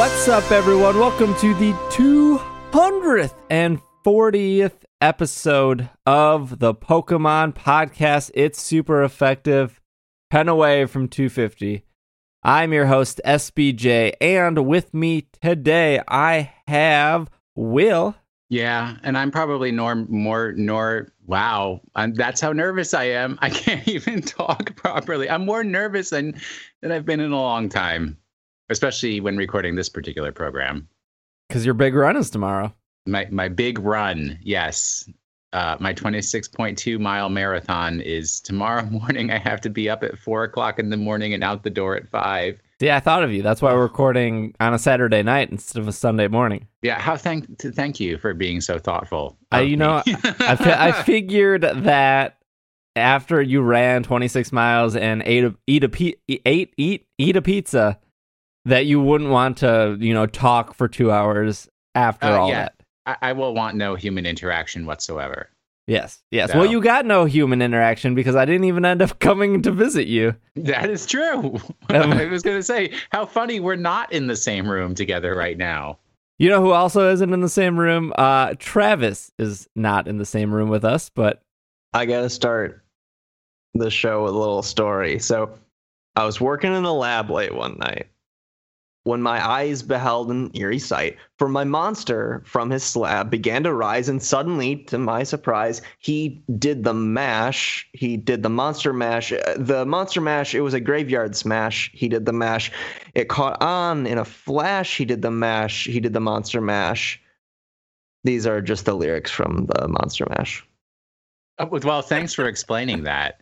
What's up, everyone? Welcome to the 240th episode of the Pokemon Podcast. It's super effective. 10 away from 250. I'm your host, SBJ, and with me today, I have Will. Yeah, and I'm probably wow, that's how nervous I am. I can't even talk properly. I'm more nervous than I've been in a long time, especially when recording this particular program. Because your big run is tomorrow. My big run, yes. My 26.2-mile marathon is tomorrow morning. I have to be up at 4 o'clock in the morning and out the door at 5. Yeah, I thought of you. That's why we're recording on a Saturday night instead of a Sunday morning. Yeah, thank you for being so thoughtful. I figured that after you ran 26 miles and ate a pizza, that you wouldn't want to, talk for 2 hours after that. I will want no human interaction whatsoever. Yes. So. Well, you got no human interaction because I didn't even end up coming to visit you. That is true. I was going to say, how funny we're not in the same room together right now. You know who also isn't in the same room? Travis is not in the same room with us, but... I got to start the show with a little story. So I was working in the lab late one night when my eyes beheld an eerie sight, for my monster from his slab began to rise, and suddenly, to my surprise, he did the mash. He did the monster mash. The monster mash, it was a graveyard smash. He did the mash. It caught on in a flash. He did the mash. He did the monster mash. These are just the lyrics from the monster mash. Well, thanks for explaining that.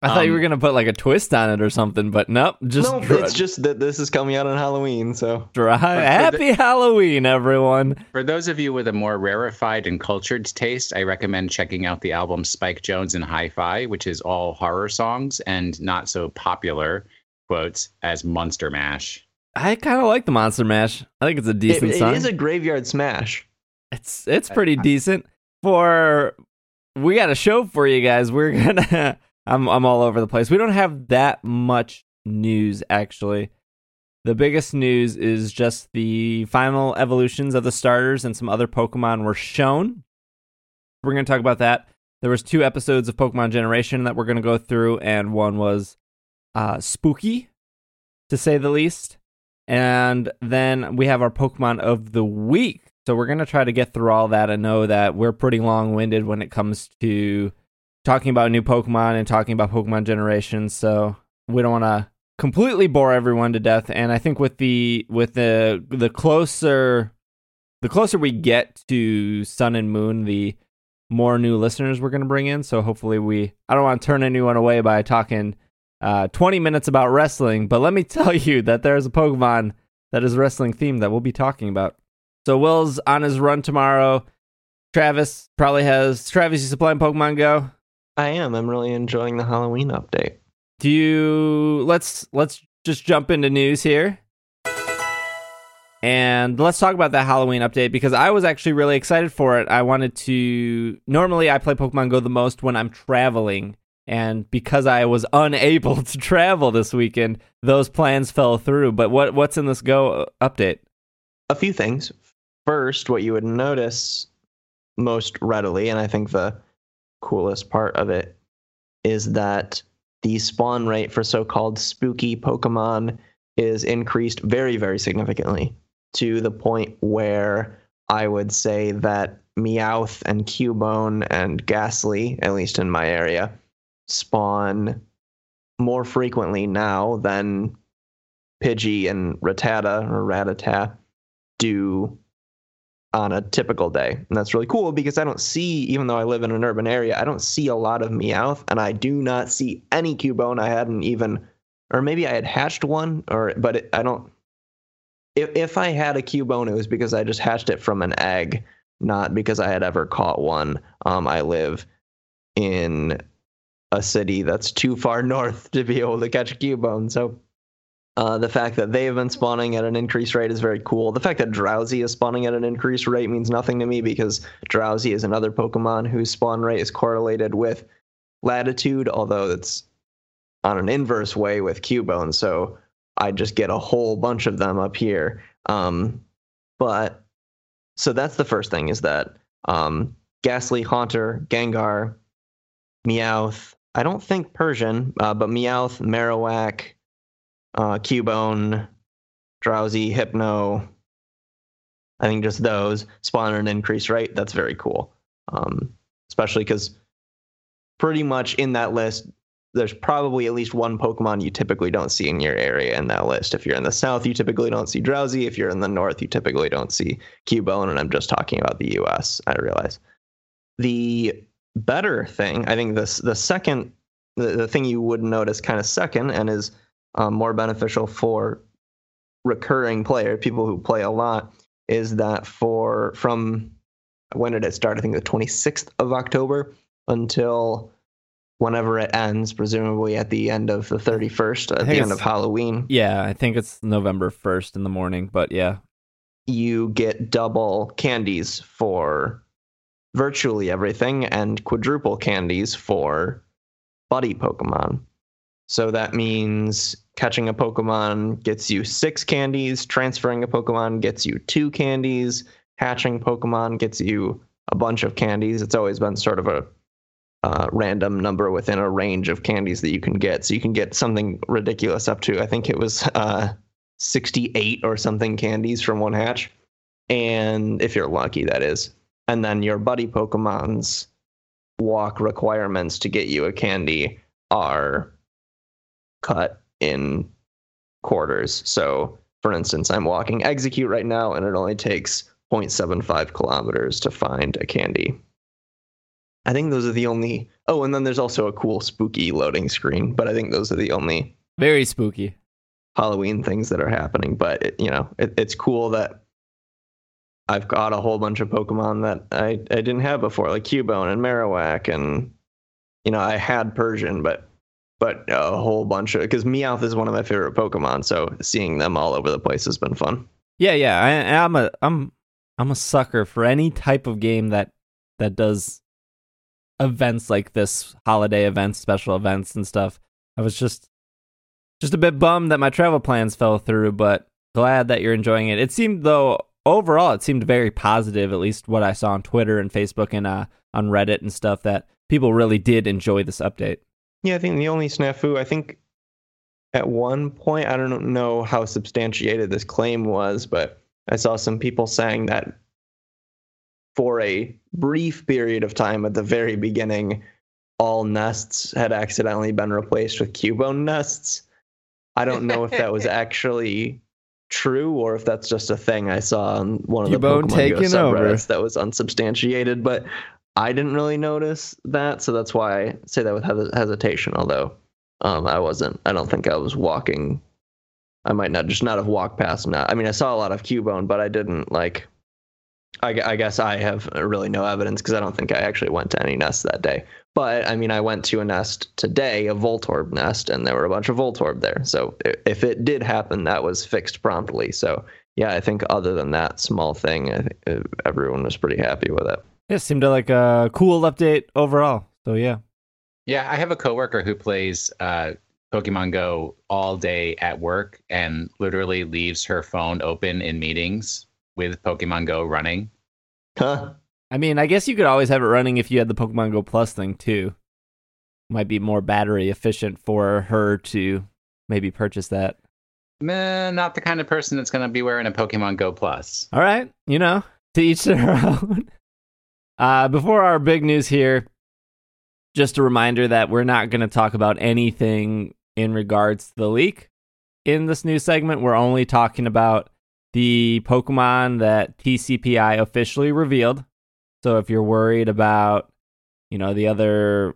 I thought you were going to put like a twist on it or something, but nope. It's just that this is coming out on Halloween, so... Happy Halloween, everyone! For those of you with a more rarefied and cultured taste, I recommend checking out the album Spike Jonze and Hi-Fi, which is all horror songs and not so popular, quotes, as Monster Mash. I kind of like the Monster Mash. I think it's a decent song. It is a graveyard smash. It's pretty decent. We got a show for you guys. We're going to... I'm all over the place. We don't have that much news, actually. The biggest news is just the final evolutions of the starters and some other Pokemon were shown. We're going to talk about that. There was 2 episodes of Pokemon Generation that we're going to go through, and one was spooky, to say the least. And then we have our Pokemon of the Week. So we're going to try to get through all that. I know that we're pretty long-winded when it comes to talking about new Pokemon and talking about Pokemon Generation, so we don't want to completely bore everyone to death. And I think with the closer we get to Sun and Moon, the more new listeners we're going to bring in. So hopefully I don't want to turn anyone away by talking 20 minutes about wrestling, but let me tell you that there's a Pokemon that is wrestling themed that we'll be talking about. So Will's on his run tomorrow. Travis probably has... Travis, you supplying Pokemon Go? I am. I'm really enjoying the Halloween update. Let's just jump into news here. And let's talk about that Halloween update, because I was actually really excited for it. I wanted to... Normally, I play Pokemon Go the most when I'm traveling. And because I was unable to travel this weekend, those plans fell through. But what's in this Go update? A few things. First, what you would notice most readily, and I think the coolest part of it, is that the spawn rate for so-called spooky Pokemon is increased very, very significantly, to the point where I would say that Meowth and Cubone and Ghastly, at least in my area, spawn more frequently now than Pidgey and Rattata do on a typical day. And that's really cool, because I don't see, even though I live in an urban area, I don't see a lot of Meowth, and I do not see any Cubone. I hadn't even, or maybe I had hatched one, if I had a Cubone, it was because I just hatched it from an egg, not because I had ever caught one. I live in a city that's too far north to be able to catch a Cubone, so... the fact that they've been spawning at an increased rate is very cool. The fact that Drowsy is spawning at an increased rate means nothing to me, because Drowsy is another Pokemon whose spawn rate is correlated with latitude, although it's on an inverse way with Cubone, so I just get a whole bunch of them up here. But so that's the first thing, is that Ghastly, Haunter, Gengar, Meowth, I don't think Persian, but Meowth, Marowak, Cubone, Drowsy, Hypno, I think just those spawn an increase rate. That's very cool. Especially because pretty much in that list, there's probably at least one Pokemon you typically don't see in your area in that list. If you're in the South, you typically don't see Drowsy. If you're in the North, you typically don't see Cubone. And I'm just talking about the U.S., I realize. The better thing, I think this, the thing you would notice kind of second and is more beneficial for recurring players, people who play a lot, is that for from when did it start? I think the 26th of October until whenever it ends, presumably at the end of the 31st, at the end of Halloween. Yeah, I think it's November 1st in the morning, but yeah. You get double candies for virtually everything and quadruple candies for buddy Pokemon. So that means catching a Pokemon gets you 6 candies, transferring a Pokemon gets you 2 candies, hatching Pokemon gets you a bunch of candies. It's always been sort of a random number within a range of candies that you can get. So you can get something ridiculous up to, I think it was 68 or something candies from one hatch. And if you're lucky, that is. And then your buddy Pokemon's walk requirements to get you a candy are cut in quarters. So, for instance, I'm walking Execute right now, and it only takes 0.75 kilometers to find a candy. I think those are the only... Oh, and then there's also a cool spooky loading screen, but I think those are the only... Very spooky. Halloween things that are happening, but, it's cool that I've got a whole bunch of Pokemon that I didn't have before, like Cubone and Marowak, and, I had Persian, but a whole bunch of... Because Meowth is one of my favorite Pokemon, so seeing them all over the place has been fun. Yeah, I'm a sucker for any type of game that does events like this, holiday events, special events and stuff. I was just a bit bummed that my travel plans fell through, but glad that you're enjoying it. It seemed, though, overall, it seemed very positive, at least what I saw on Twitter and Facebook and on Reddit and stuff, that people really did enjoy this update. Yeah, I think the only snafu, I think at one point, I don't know how substantiated this claim was, but I saw some people saying that for a brief period of time at the very beginning, all nests had accidentally been replaced with Cubone nests. I don't know if that was actually true or if that's just a thing I saw on one of Cubone the Pokemon GO subreddits that was unsubstantiated, but I didn't really notice that, so that's why I say that with hesitation, although I don't think I was walking. I might not just not have walked past now. I mean, I saw a lot of Cubone, but I didn't I guess I have really no evidence because I don't think I actually went to any nests that day. But, I went to a nest today, a Voltorb nest, and there were a bunch of Voltorb there. So if it did happen, that was fixed promptly. So, yeah, I think other than that small thing, I think everyone was pretty happy with it. It seemed like a cool update overall. So, yeah. Yeah, I have a coworker who plays Pokemon Go all day at work and literally leaves her phone open in meetings with Pokemon Go running. Huh. I guess you could always have it running if you had the Pokemon Go Plus thing too. Might be more battery efficient for her to maybe purchase that. Meh, not the kind of person that's going to be wearing a Pokemon Go Plus. All right, to each their own. Before our big news here, just a reminder that we're not going to talk about anything in regards to the leak. In this new segment, we're only talking about the Pokemon that TCPI officially revealed. So if you're worried about, the other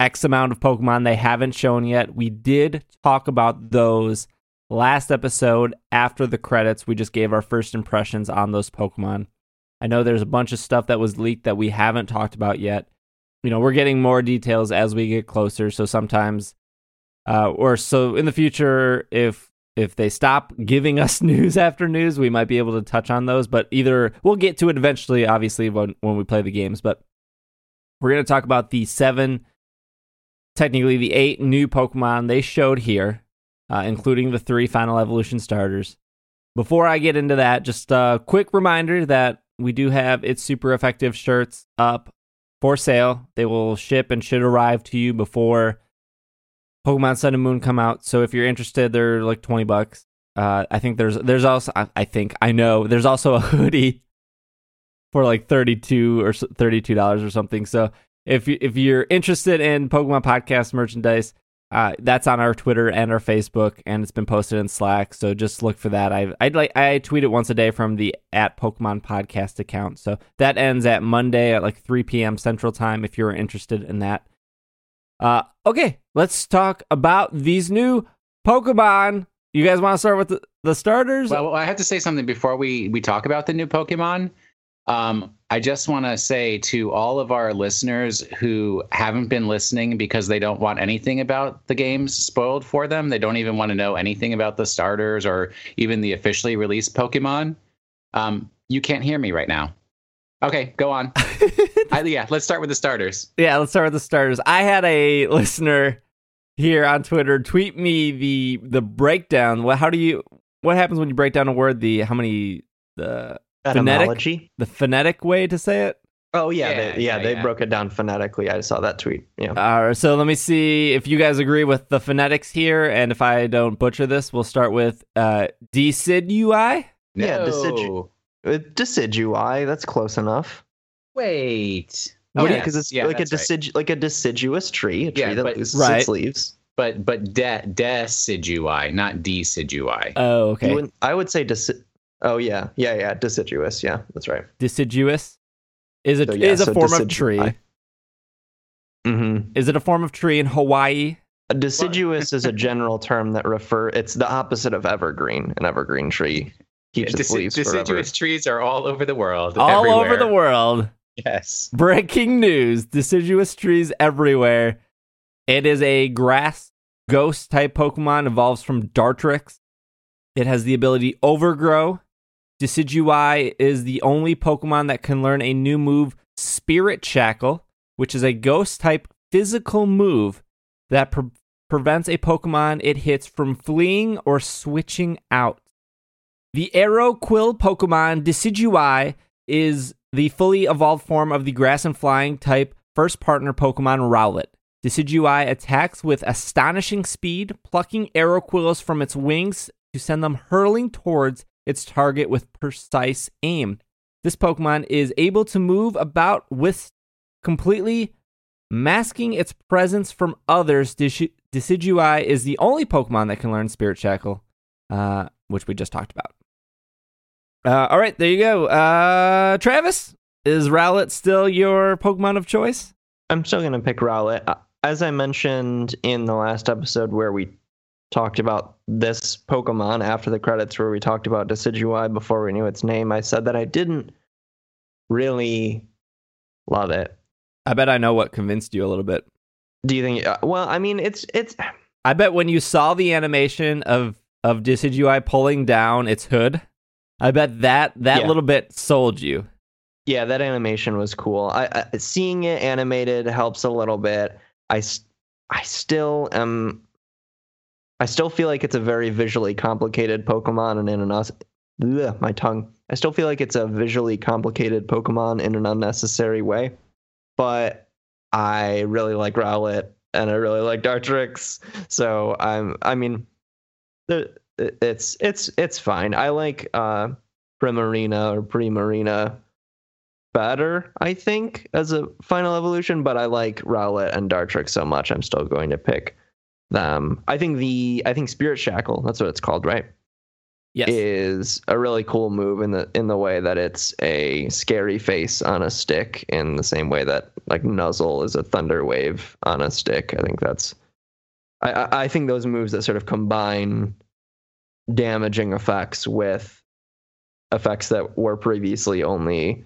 X amount of Pokemon they haven't shown yet, we did talk about those last episode after the credits. We just gave our first impressions on those Pokemon. I know there's a bunch of stuff that was leaked that we haven't talked about yet. We're getting more details as we get closer. So sometimes, so in the future, if they stop giving us news after news, we might be able to touch on those, but either we'll get to it eventually, obviously, when we play the games. But we're going to talk about the 7, technically the 8 new Pokemon they showed here, including the 3 Final Evolution starters. Before I get into that, just a quick reminder that we do have It's Super Effective shirts up for sale. They will ship and should arrive to you before Pokemon Sun and Moon come out. So if you're interested, they're like $20. I think there's also there's also a hoodie for like $32 or something. So if you're interested in Pokemon podcast merchandise, that's on our Twitter and our Facebook, and it's been posted in Slack. So just look for that. I tweet it once a day from the @PokemonPodcast account. So that ends at Monday at like 3 p.m. Central Time. If you're interested in that. Okay, let's talk about these new Pokemon. You guys want to start with the starters? Well, I have to say something before we talk about the new Pokemon. I just want to say to all of our listeners who haven't been listening because they don't want anything about the games spoiled for them. They don't even want to know anything about the starters or even the officially released Pokemon. You can't hear me right now. Okay, go on. Let's start with the starters. Yeah, let's start with the starters. I had a listener here on Twitter tweet me the breakdown. What happens when you break down a word? The phonetic way to say it. Oh yeah, they broke it down phonetically. I saw that tweet. Yeah. All right, so let me see if you guys agree with the phonetics here, and if I don't butcher this, we'll start with Decidueye. No. Yeah, Decidueye. That's close enough. Wait. Oh yeah, because it's like a deciduous tree, that loses its leaves. But decidueye, not decidueye. Oh, okay. I would say decidueye. Oh yeah, deciduous. Yeah, that's right. Deciduous is a form of tree. Mm-hmm. Is it a form of tree in Hawaii? A deciduous is a general term that it's the opposite of evergreen. An evergreen tree keeps its leaves forever. Deciduous trees are all over the world. All everywhere. Over the world. Yes. Breaking news: deciduous trees everywhere. It is a grass ghost type Pokemon. Evolves from Dartrix. It has the ability to overgrow. Decidueye is the only Pokemon that can learn a new move, Spirit Shackle, which is a ghost-type physical move that prevents a Pokemon it hits from fleeing or switching out. The Arrow Quill Pokemon Decidueye is the fully evolved form of the grass and flying type first partner Pokemon Rowlet. Decidueye attacks with astonishing speed, plucking arrow quills from its wings to send them hurling towards its target with precise aim. This Pokemon is able to move about with completely masking its presence from others. Decidueye is the only Pokemon that can learn Spirit Shackle, which we just talked about. All right, there you go. Travis, is Rowlet still your Pokemon of choice? I'm still going to pick Rowlet. As I mentioned in the last episode where we talked about this Pokemon after the credits where we talked about Decidueye before we knew its name, I said that I didn't really love it. I bet I know what convinced you a little bit. Do you think? Well, I mean, it's. I bet when you saw the animation of Decidueye pulling down its hood, I bet that little bit sold you. Yeah, that animation was cool. I seeing it animated helps a little bit. I still feel like it's a very visually complicated Pokemon and I still feel like it's a visually complicated Pokemon in an unnecessary way, but I really like Rowlet and I really like Dartrix, so it's fine. I like Primarina better, I think, as a final evolution, but I like Rowlet and Dartrix so much I'm still going to pick them. I think Spirit Shackle, that's what it's called, right? Yes. Is a really cool move in the way that it's a scary face on a stick, in the same way that like Nuzzle is a thunder wave on a stick. I think that's I think those moves that sort of combine damaging effects with effects that were previously only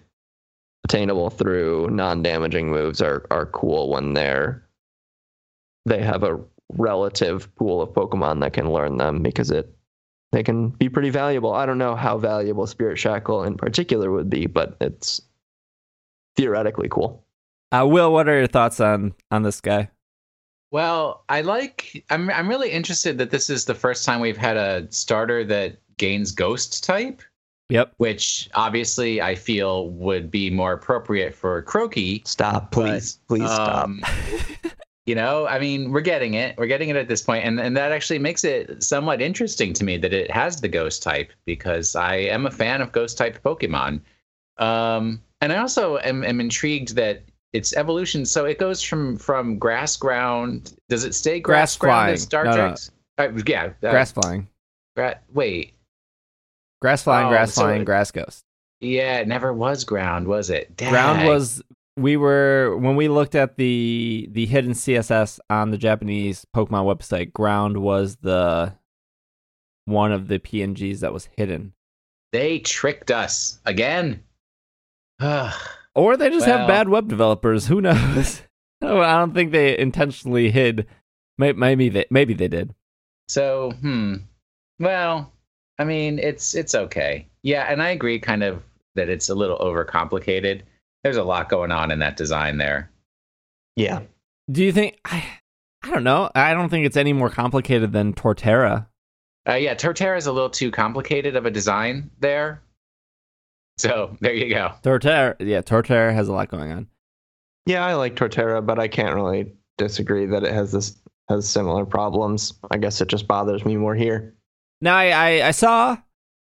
attainable through non-damaging moves are cool when they have a relative pool of Pokemon that can learn them, because they can be pretty valuable. I don't know how valuable Spirit Shackle in particular would be, but it's theoretically cool. Will, what are your thoughts on this guy? Well, I'm really interested that this is the first time we've had a starter that gains Ghost type. Yep. Which obviously I feel would be more appropriate for Croaky. Stop, please. Please stop. You know, I mean, we're getting it. We're getting it at this point. And that actually makes it somewhat interesting to me that it has the ghost type, because I am a fan of ghost type Pokemon. And I also am intrigued that its evolution. So it goes from grass ground. Does it stay grass ground as Dartrix? No. Yeah. Grass flying. Wait. Grass flying, grass flying, so grass ghost. Yeah, it never was ground, was it? Dang. Ground was... We were, when we looked at the hidden CSS on the Japanese Pokemon website, ground was the one of the PNGs that was hidden. They tricked us again. Or they just have bad web developers. Who knows? I don't think they intentionally hid. Maybe they did. So, well, I mean, it's okay. Yeah, and I agree kind of that it's a little overcomplicated. There's a lot going on in that design there. Yeah. Do you think... I don't know. I don't think it's any more complicated than Torterra. Yeah, Torterra is a little too complicated of a design there. So, there you go. Torterra. Yeah, Torterra has a lot going on. Yeah, I like Torterra, but I can't really disagree that it has similar problems. I guess it just bothers me more here. Now, I saw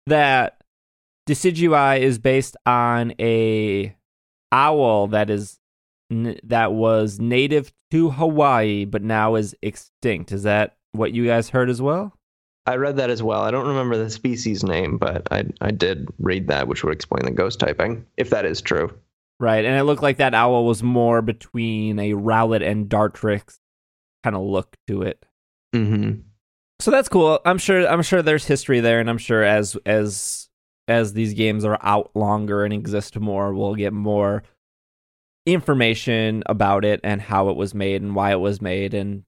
that Decidueye is based on a... owl that was native to Hawaii but now is extinct. Is that what you guys heard as well? I read that as well. I don't remember the species name, but I did read that, which would explain the ghost typing, if that is true. Right, and it looked like that owl was more between a Rowlet and Dartrix kind of look to it. Mm-hmm. So that's cool. I'm sure there's history there, and I'm sure as these games are out longer and exist more, we'll get more information about it and how it was made and why it was made. And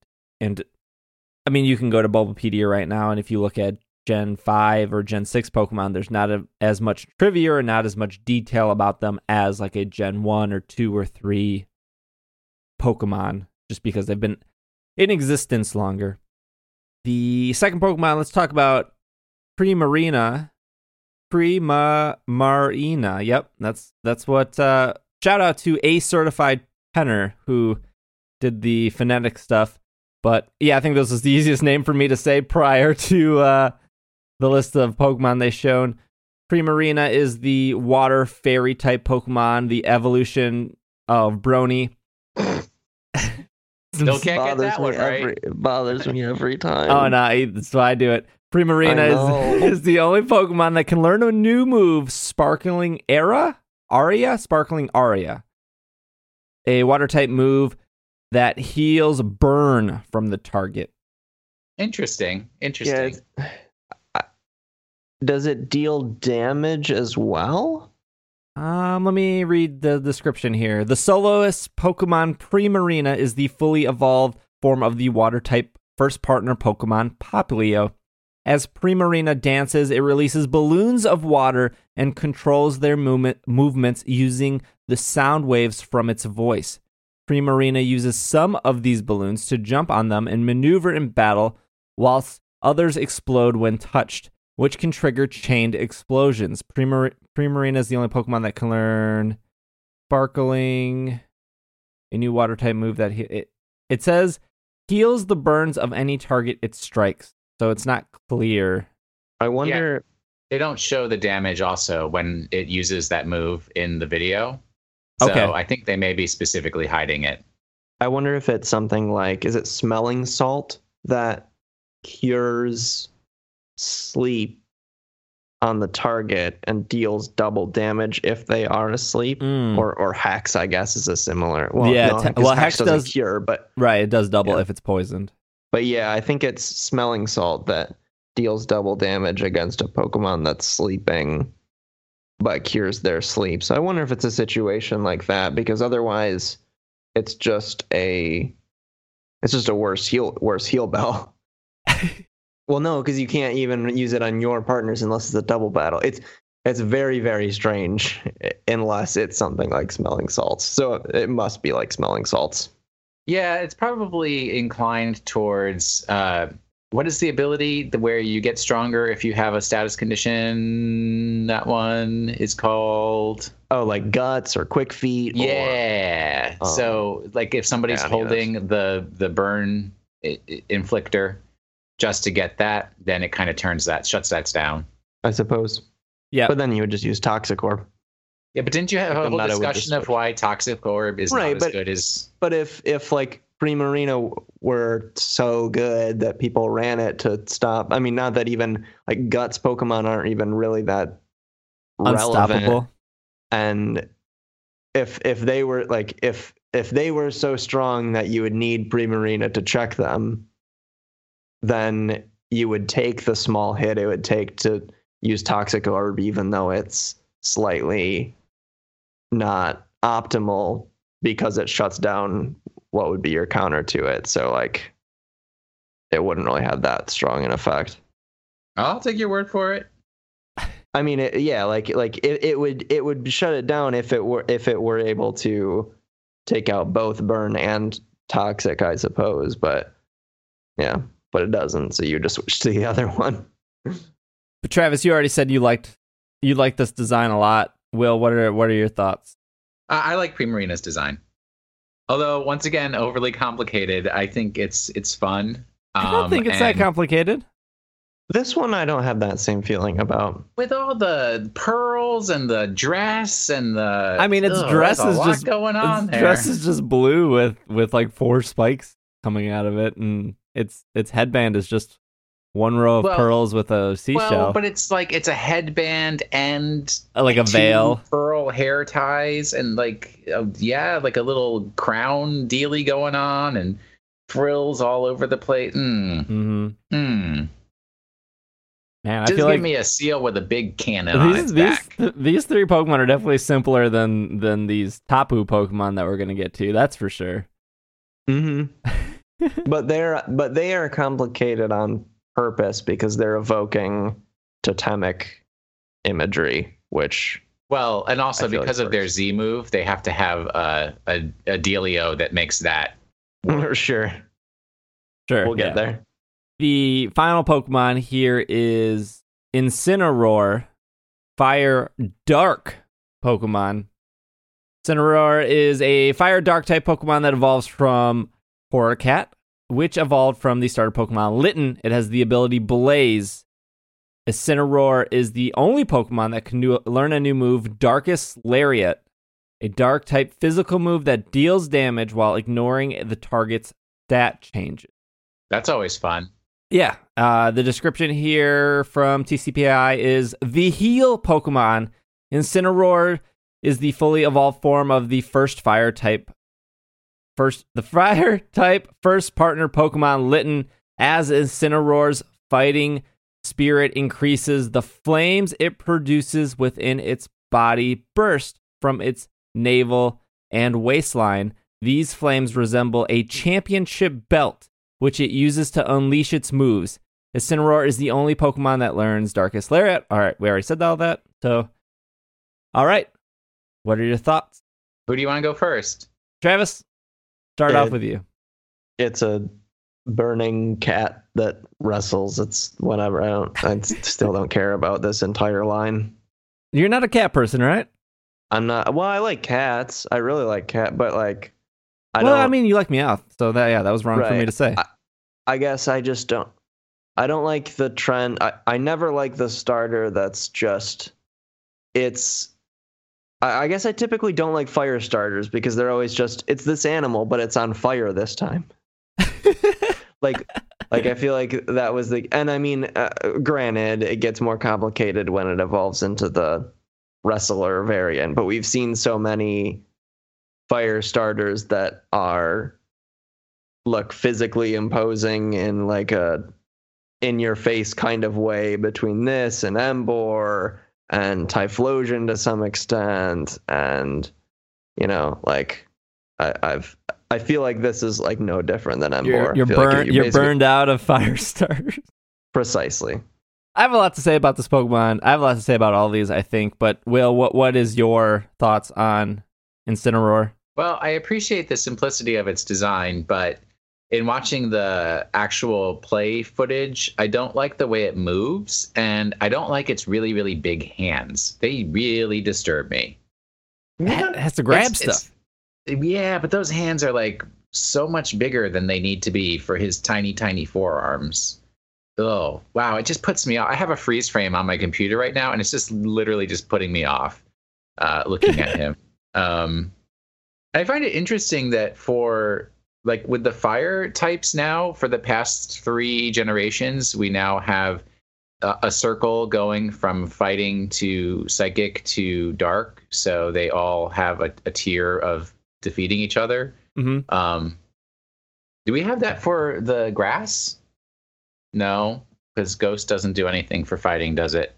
I mean, you can go to Bulbapedia right now, and if you look at Gen 5 or Gen 6 Pokemon, there's not as much trivia or not as much detail about them as like a Gen 1 or 2 or 3 Pokemon, just because they've been in existence longer. The second Pokemon, let's talk about Primarina. Yep, that's what. Shout out to a certified penner who did the phonetic stuff. But yeah, I think this was the easiest name for me to say prior to the list of Pokemon they shown. Primarina is the water fairy type Pokemon, the evolution of Brony. Still can't get that one right. It bothers me every time. Oh no, that's why I do it. Primarina is the only Pokemon that can learn a new move, Sparkling Aria, a water-type move that heals burn from the target. Interesting. Yeah, does it deal damage as well? Let me read the description here. The soloist Pokemon Primarina is the fully evolved form of the water-type first partner Pokemon Popplio. As Primarina dances, it releases balloons of water and controls their movements using the sound waves from its voice. Primarina uses some of these balloons to jump on them and maneuver in battle, whilst others explode when touched, which can trigger chained explosions. Primarina is the only Pokemon that can learn Sparkling, a new water-type move that it says heals the burns of any target it strikes. So it's not clear. I wonder... Yeah. They don't show the damage also when it uses that move in the video. So okay. I think they may be specifically hiding it. I wonder if it's something like... Is it smelling salt that cures sleep on the target and deals double damage if they are asleep? Mm. Or Hex, I guess, is a similar... Well, yeah, no, Hex doesn't cure, but... Right, it does double if it's poisoned. But yeah, I think it's smelling salt that deals double damage against a Pokemon that's sleeping, but cures their sleep. So I wonder if it's a situation like that, because otherwise, it's just a worse heal bell. Well, no, because you can't even use it on your partners unless it's a double battle. It's very, very strange unless it's something like smelling salts. So it must be like smelling salts. Yeah, it's probably inclined towards What is the ability where you get stronger if you have a status condition? That one is called... Oh, like Guts or Quick Feet? Yeah. Or, so, like, if somebody's holding the burn inflictor just to get that, then it kind of turns that, shuts that down. I suppose. Yeah. But then you would just use Toxic Orb. Yeah, but didn't you have a whole discussion of why Toxic Orb is not as good as... But if like... Primarina were so good that people ran it to stop. I mean, not that even like Guts Pokemon aren't even really that unstoppable relevant. And if they were like if they were so strong that you would need Primarina to check them, then you would take the small hit it would take to use Toxic Orb, even though it's slightly not optimal because it shuts down what would be your counter to it. So like it wouldn't really have that strong an effect. I'll take your word for it. I mean, it would shut it down if it were able to take out both burn and toxic, I suppose, but it doesn't. So you just switch to the other one. But Travis, you already said you liked this design a lot. Will, what are your thoughts? I like Primarina's design. Although, once again, overly complicated. I think it's fun. I don't think it's that complicated. This one, I don't have that same feeling about. With all the pearls and the dress and the... I mean, dress is just blue with like four spikes coming out of it. And its headband is just one row of pearls with a seashell. Well, but it's like it's a headband and like a veil, pearl hair ties, and like a little crown dealy going on, and frills all over the place. Man, just give me a seal with a big cannon on its back. These three Pokemon are definitely simpler than these Tapu Pokemon that we're gonna get to. That's for sure. But they are complicated on purpose because they're evoking totemic imagery, which and also because of their Z move, they have to have a dealio that makes that work. Sure. We'll get there. The final Pokemon here is Incineroar, Fire Dark Pokemon. Incineroar is a Fire Dark type Pokemon that evolves from Horrorcat, which evolved from the starter Pokemon Litten. It has the ability Blaze. Incineroar is the only Pokemon that can learn a new move, Darkest Lariat, a dark-type physical move that deals damage while ignoring the target's stat changes. That's always fun. Yeah. The description here from TCPI is the heal Pokemon. Incineroar is the fully evolved form of the first partner Pokemon Litten. As Incineroar's fighting spirit increases, the flames it produces within its body burst from its navel and waistline. These flames resemble a championship belt, which it uses to unleash its moves. Incineroar is the only Pokemon that learns Darkest Lariat. All right, we already said all that. So, all right, what are your thoughts? Who do you want to go first? Travis? Start off with you. It's a burning cat that wrestles. It's whatever. I still don't care about this entire line. You're not a cat person, right? I'm not. Well, I like cats. I really like cat, but like, I don't. Well, I mean, you like Meowth, so that was wrong for me to say. I guess I just don't. I don't like the trend. I never like the starter. That's just. It's. I guess I typically don't like fire starters because they're always just, it's this animal, but it's on fire this time. like I feel like that was the, and I mean, granted, it gets more complicated when it evolves into the wrestler variant, but we've seen so many fire starters that look physically imposing in like a in your face kind of way between this and Emboar. And Typhlosion to some extent, and you know, like I feel like this is like no different than Emboar. You're burned out of Firestarters. Precisely. I have a lot to say about this Pokemon. I have a lot to say about all these, I think. But Will, what is your thoughts on Incineroar? Well, I appreciate the simplicity of its design, but in watching the actual play footage, I don't like the way it moves, and I don't like its really, really big hands. They really disturb me. It has to grab stuff. Yeah, but those hands are like so much bigger than they need to be for his tiny, tiny forearms. Oh, wow. It just puts me off. I have a freeze frame on my computer right now, and it's just literally just putting me off looking at him. I find it interesting that for, like, with the fire types now, for the past three generations, we now have a circle going from fighting to psychic to dark. So they all have a tier of defeating each other. Mm-hmm. Do we have that for the grass? No, because Ghost doesn't do anything for fighting, does it?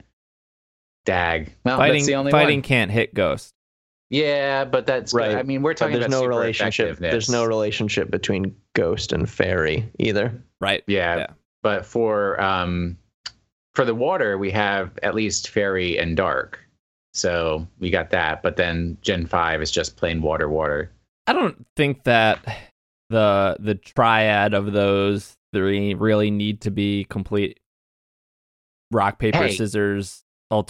Dag. Well, fighting, that's the only fighting one. Can't hit Ghost. Yeah, but that's right. Good. I mean, we're talking there's about no relationship. There's no relationship between Ghost and Fairy either. Right. Yeah. But for the water, we have at least Fairy and Dark. So we got that. But then Gen 5 is just plain water. I don't think that the triad of those three really need to be complete rock, paper, scissors.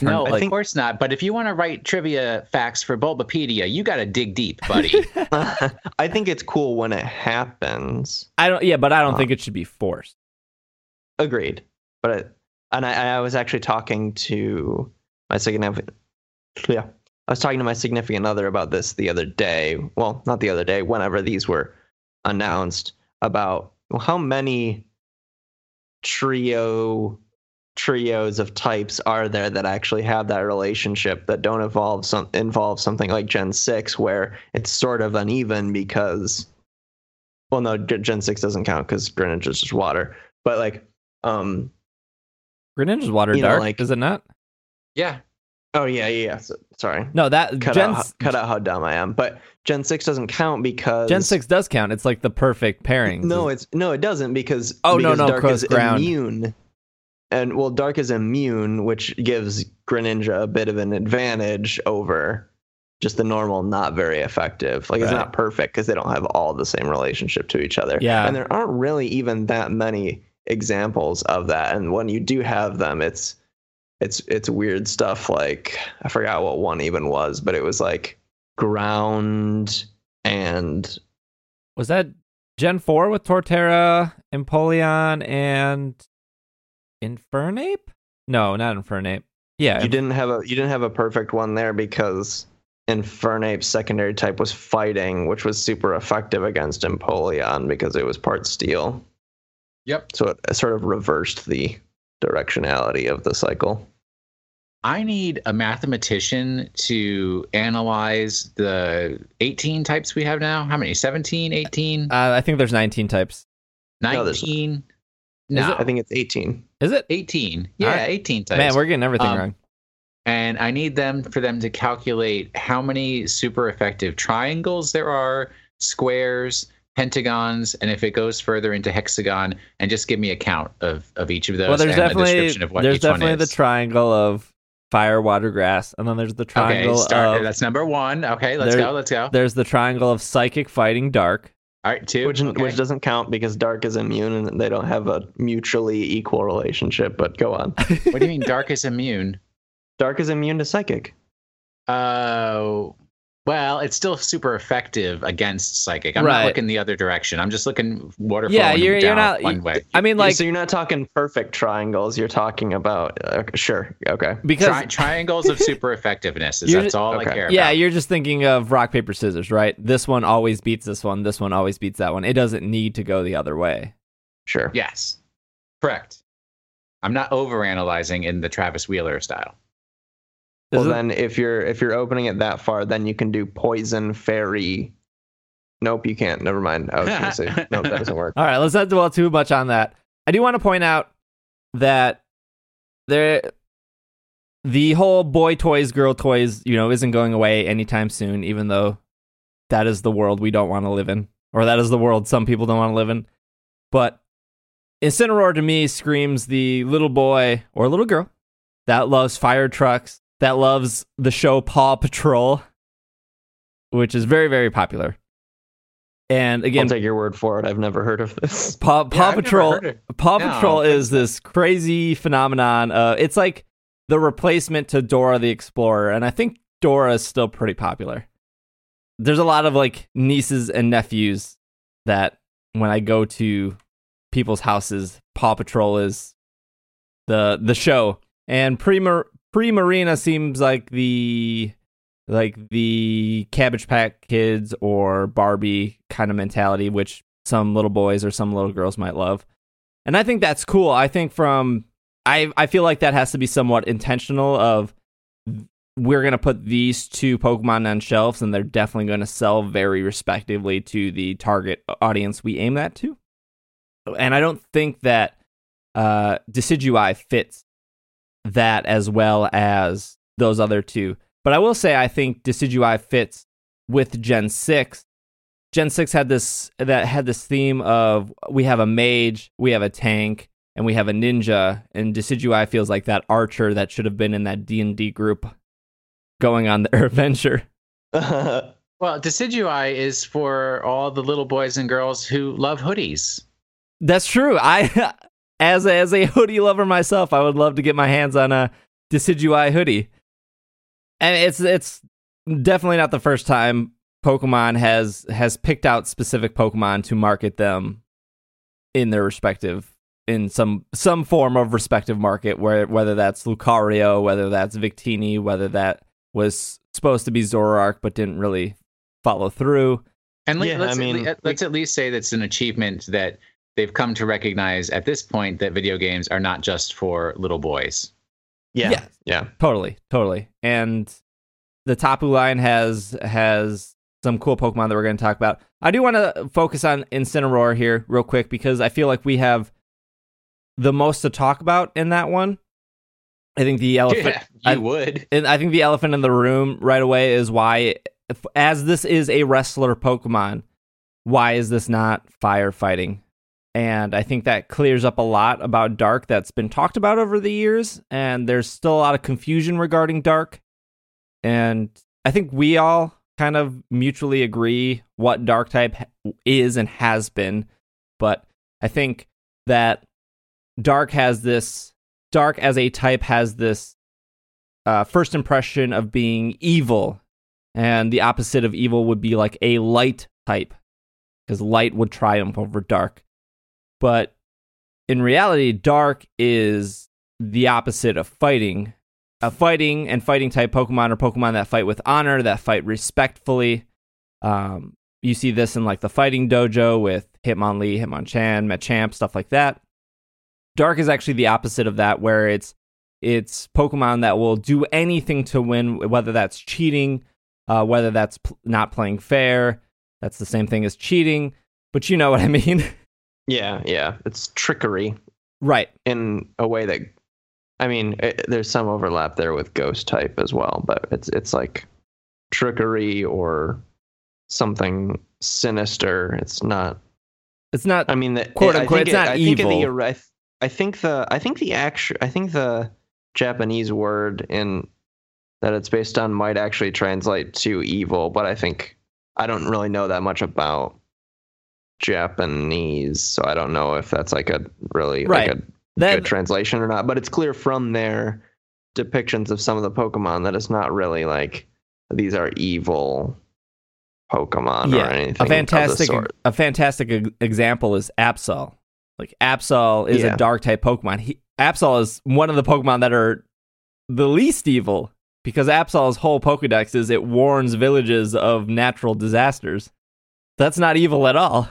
No, like, of course not. But if you want to write trivia facts for Bulbapedia, you got to dig deep, buddy. I think it's cool when it happens. I don't think it should be forced. Agreed. But I was actually talking to my significant. Yeah, I was talking to my significant other about this the other day. Well, not the other day. Whenever these were announced, about how many trios of types are there that actually have that relationship that don't involve something like Gen 6 where it's sort of uneven because, well, no, Gen 6 doesn't count because Greninja is just water, but like Greninja's water dark, like, is it not? Yeah. Oh yeah. So, sorry. No, that cut out how dumb I am. But Gen 6 doesn't count because Gen 6 does count. It's like the perfect pairing. No, it doesn't because Dark is immune. And well, Dark is immune, which gives Greninja a bit of an advantage over just the normal, not very effective. Like, right. It's not perfect because they don't have all the same relationship to each other. Yeah. And there aren't really even that many examples of that. And when you do have them, it's weird stuff. Like, I forgot what one even was, but it was like ground and... Was that Gen 4 with Torterra, Empoleon, and... Infernape? No, not Infernape. Yeah, you didn't have a perfect one there because Infernape's secondary type was fighting, which was super effective against Empoleon because it was part steel. Yep. So it sort of reversed the directionality of the cycle. I need a mathematician to analyze the 18 types we have now. How many? 17, 18? I think there's 19 types. 19? No, I think it's 18. Is it 18? Yeah, right. 18 types. Man, we're getting everything wrong. And I need them to calculate how many super effective triangles there are, squares, pentagons, and if it goes further into hexagon, and just give me a count of each of those. Well, there's definitely a description of what each one is. There's definitely the triangle of fire, water, grass, and then there's the triangle. Okay, that's number one. Okay, let's go. There's the triangle of psychic, fighting, dark. All right, two. Which doesn't count because Dark is immune and they don't have a mutually equal relationship, but go on. What do you mean Dark is immune? Dark is immune to Psychic. Oh, well, it's still super effective against Psychic. I'm not looking the other direction. I'm just looking waterfall one way. I mean, like... So you're not talking perfect triangles. You're talking about... sure, okay. Because triangles of super effectiveness. That's all I care about. Yeah, you're just thinking of rock, paper, scissors, right? This one always beats this one. This one always beats that one. It doesn't need to go the other way. Sure. Yes. Correct. I'm not overanalyzing in the Travis Wheeler style. Well, then if you're opening it that far, then you can do poison, fairy. Nope, you can't. Never mind. I was going to say, nope, that doesn't work. All right, let's not dwell too much on that. I do want to point out that the whole boy toys, girl toys, isn't going away anytime soon, even though that is the world we don't want to live in, or that is the world some people don't want to live in. But Incineroar to me screams the little boy or little girl that loves fire trucks, that loves the show Paw Patrol, which is very, very popular. And again, I'll take your word for it. I've never heard of this. Paw Patrol is this crazy phenomenon. It's like the replacement to Dora the Explorer, and I think Dora is still pretty popular. There's a lot of like nieces and nephews that when I go to people's houses, Paw Patrol is the show, and Primarina seems like the Cabbage Patch Kids or Barbie kind of mentality, which some little boys or some little girls might love. And I think that's cool. I think I feel like that has to be somewhat intentional of we're going to put these two Pokemon on shelves and they're definitely going to sell very respectively to the target audience we aim that to. And I don't think that Decidueye fits that as well as those other two. But I will say I think Decidueye fits with Gen 6. Gen 6 had this theme of we have a mage, we have a tank, and we have a ninja, and Decidueye feels like that archer that should have been in that D&D group going on their adventure. Well, Decidueye is for all the little boys and girls who love hoodies. That's true. I as a hoodie lover myself, I would love to get my hands on a Decidueye hoodie. And it's definitely not the first time Pokemon has picked out specific Pokemon to market them in their respective, in some form of respective market, whether that's Lucario, whether that's Victini, whether that was supposed to be Zoroark but didn't really follow through. And let's at least say that's an achievement that they've come to recognize at this point, that video games are not just for little boys. Yeah, totally. And the Tapu line has some cool Pokemon that we're going to talk about. I do want to focus on Incineroar here real quick because I feel like we have the most to talk about in that one. I think the elephant. Yeah, I think the elephant in the room right away is why, as this is a wrestler Pokemon, why is this not firefighting? And I think that clears up a lot about Dark that's been talked about over the years. And there's still a lot of confusion regarding Dark. And I think we all kind of mutually agree what Dark type is and has been. But I think that Dark as a type has this first impression of being evil. And the opposite of evil would be like a light type, because light would triumph over dark. But in reality, dark is the opposite of fighting. A fighting and fighting type Pokemon are Pokemon that fight with honor, that fight respectfully. You see this in like the fighting dojo with Hitmonlee, Hitmonchan, Machamp, stuff like that. Dark is actually the opposite of that, where it's Pokemon that will do anything to win, whether that's cheating, whether that's not playing fair. That's the same thing as cheating, but you know what I mean. Yeah. It's trickery. Right. In a way that, I mean, there's some overlap there with ghost type as well, but it's like trickery or something sinister. It's not, I mean, quote unquote, it's not evil. I think the Japanese word in that it's based on might actually translate to evil, but I think I don't really know that much about Japanese, so I don't know if that's like a really good translation or not, but it's clear from their depictions of some of the Pokemon that it's not really like these are evil Pokemon or anything. A fantastic example is Absol. Like Absol is a dark type Pokemon. Absol is one of the Pokemon that are the least evil, because Absol's whole Pokedex is it warns villages of natural disasters. That's not evil at all.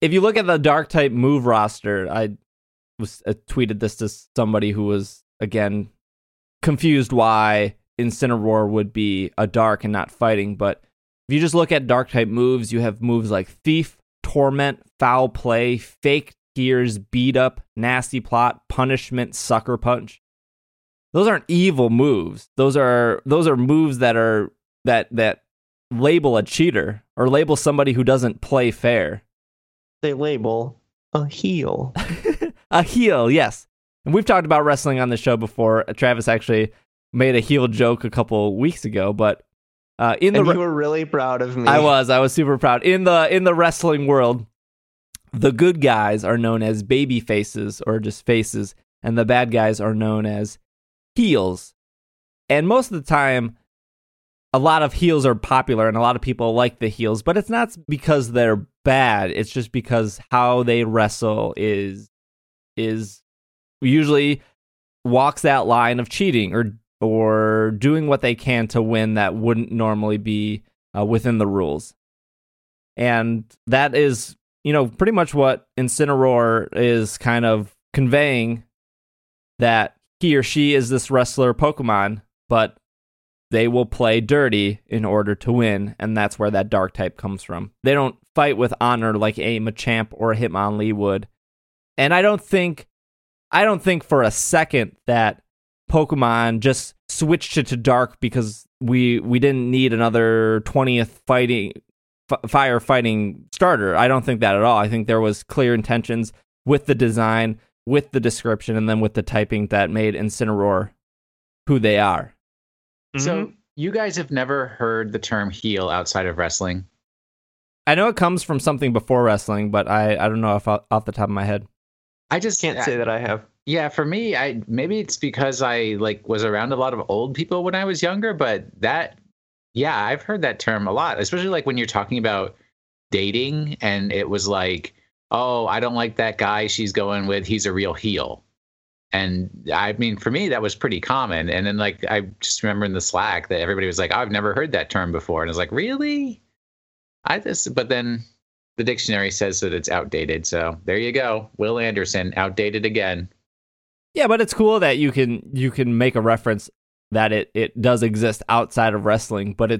If you look at the dark type move roster, I was tweeted this to somebody who was, again, confused why Incineroar would be a dark and not fighting. But if you just look at dark type moves, you have moves like Thief, Torment, Foul Play, Fake Tears, Beat Up, Nasty Plot, Punishment, Sucker Punch. Those aren't evil moves. Those are moves that are that label a cheater or label somebody who doesn't play fair. They label a heel. A heel, yes. And we've talked about wrestling on the show before. Travis actually made a heel joke a couple weeks ago, but You were really proud of me. I was super proud. In the wrestling world, the good guys are known as baby faces or just faces, and the bad guys are known as heels. And most of the time, a lot of heels are popular and a lot of people like the heels, but it's not because they're bad. It's just because how they wrestle is usually walks that line of cheating or doing what they can to win that wouldn't normally be within the rules. And that is, pretty much what Incineroar is kind of conveying, that he or she is this wrestler Pokemon, but they will play dirty in order to win, and that's where that dark type comes from. They don't fight with honor like a Machamp or a Hitmonlee would. And I don't think for a second that Pokemon just switched it to dark because we didn't need another 20th firefighting starter. I don't think that at all. I think there was clear intentions with the design, with the description, and then with the typing that made Incineroar who they are. So you guys have never heard the term heel outside of wrestling? I know it comes from something before wrestling, but I don't know if off the top of my head. I just can't say that I have. Yeah, for me, maybe it's because I was around a lot of old people when I was younger, but I've heard that term a lot, especially when you're talking about dating, and it was oh, I don't like that guy she's going with. He's a real heel. And I mean, for me, that was pretty common. And then I just remember in the Slack that everybody was I've never heard that term before. And I was really? But then the dictionary says that it's outdated. So there you go. Will Anderson, outdated again. Yeah, but it's cool that you can make a reference that it does exist outside of wrestling, but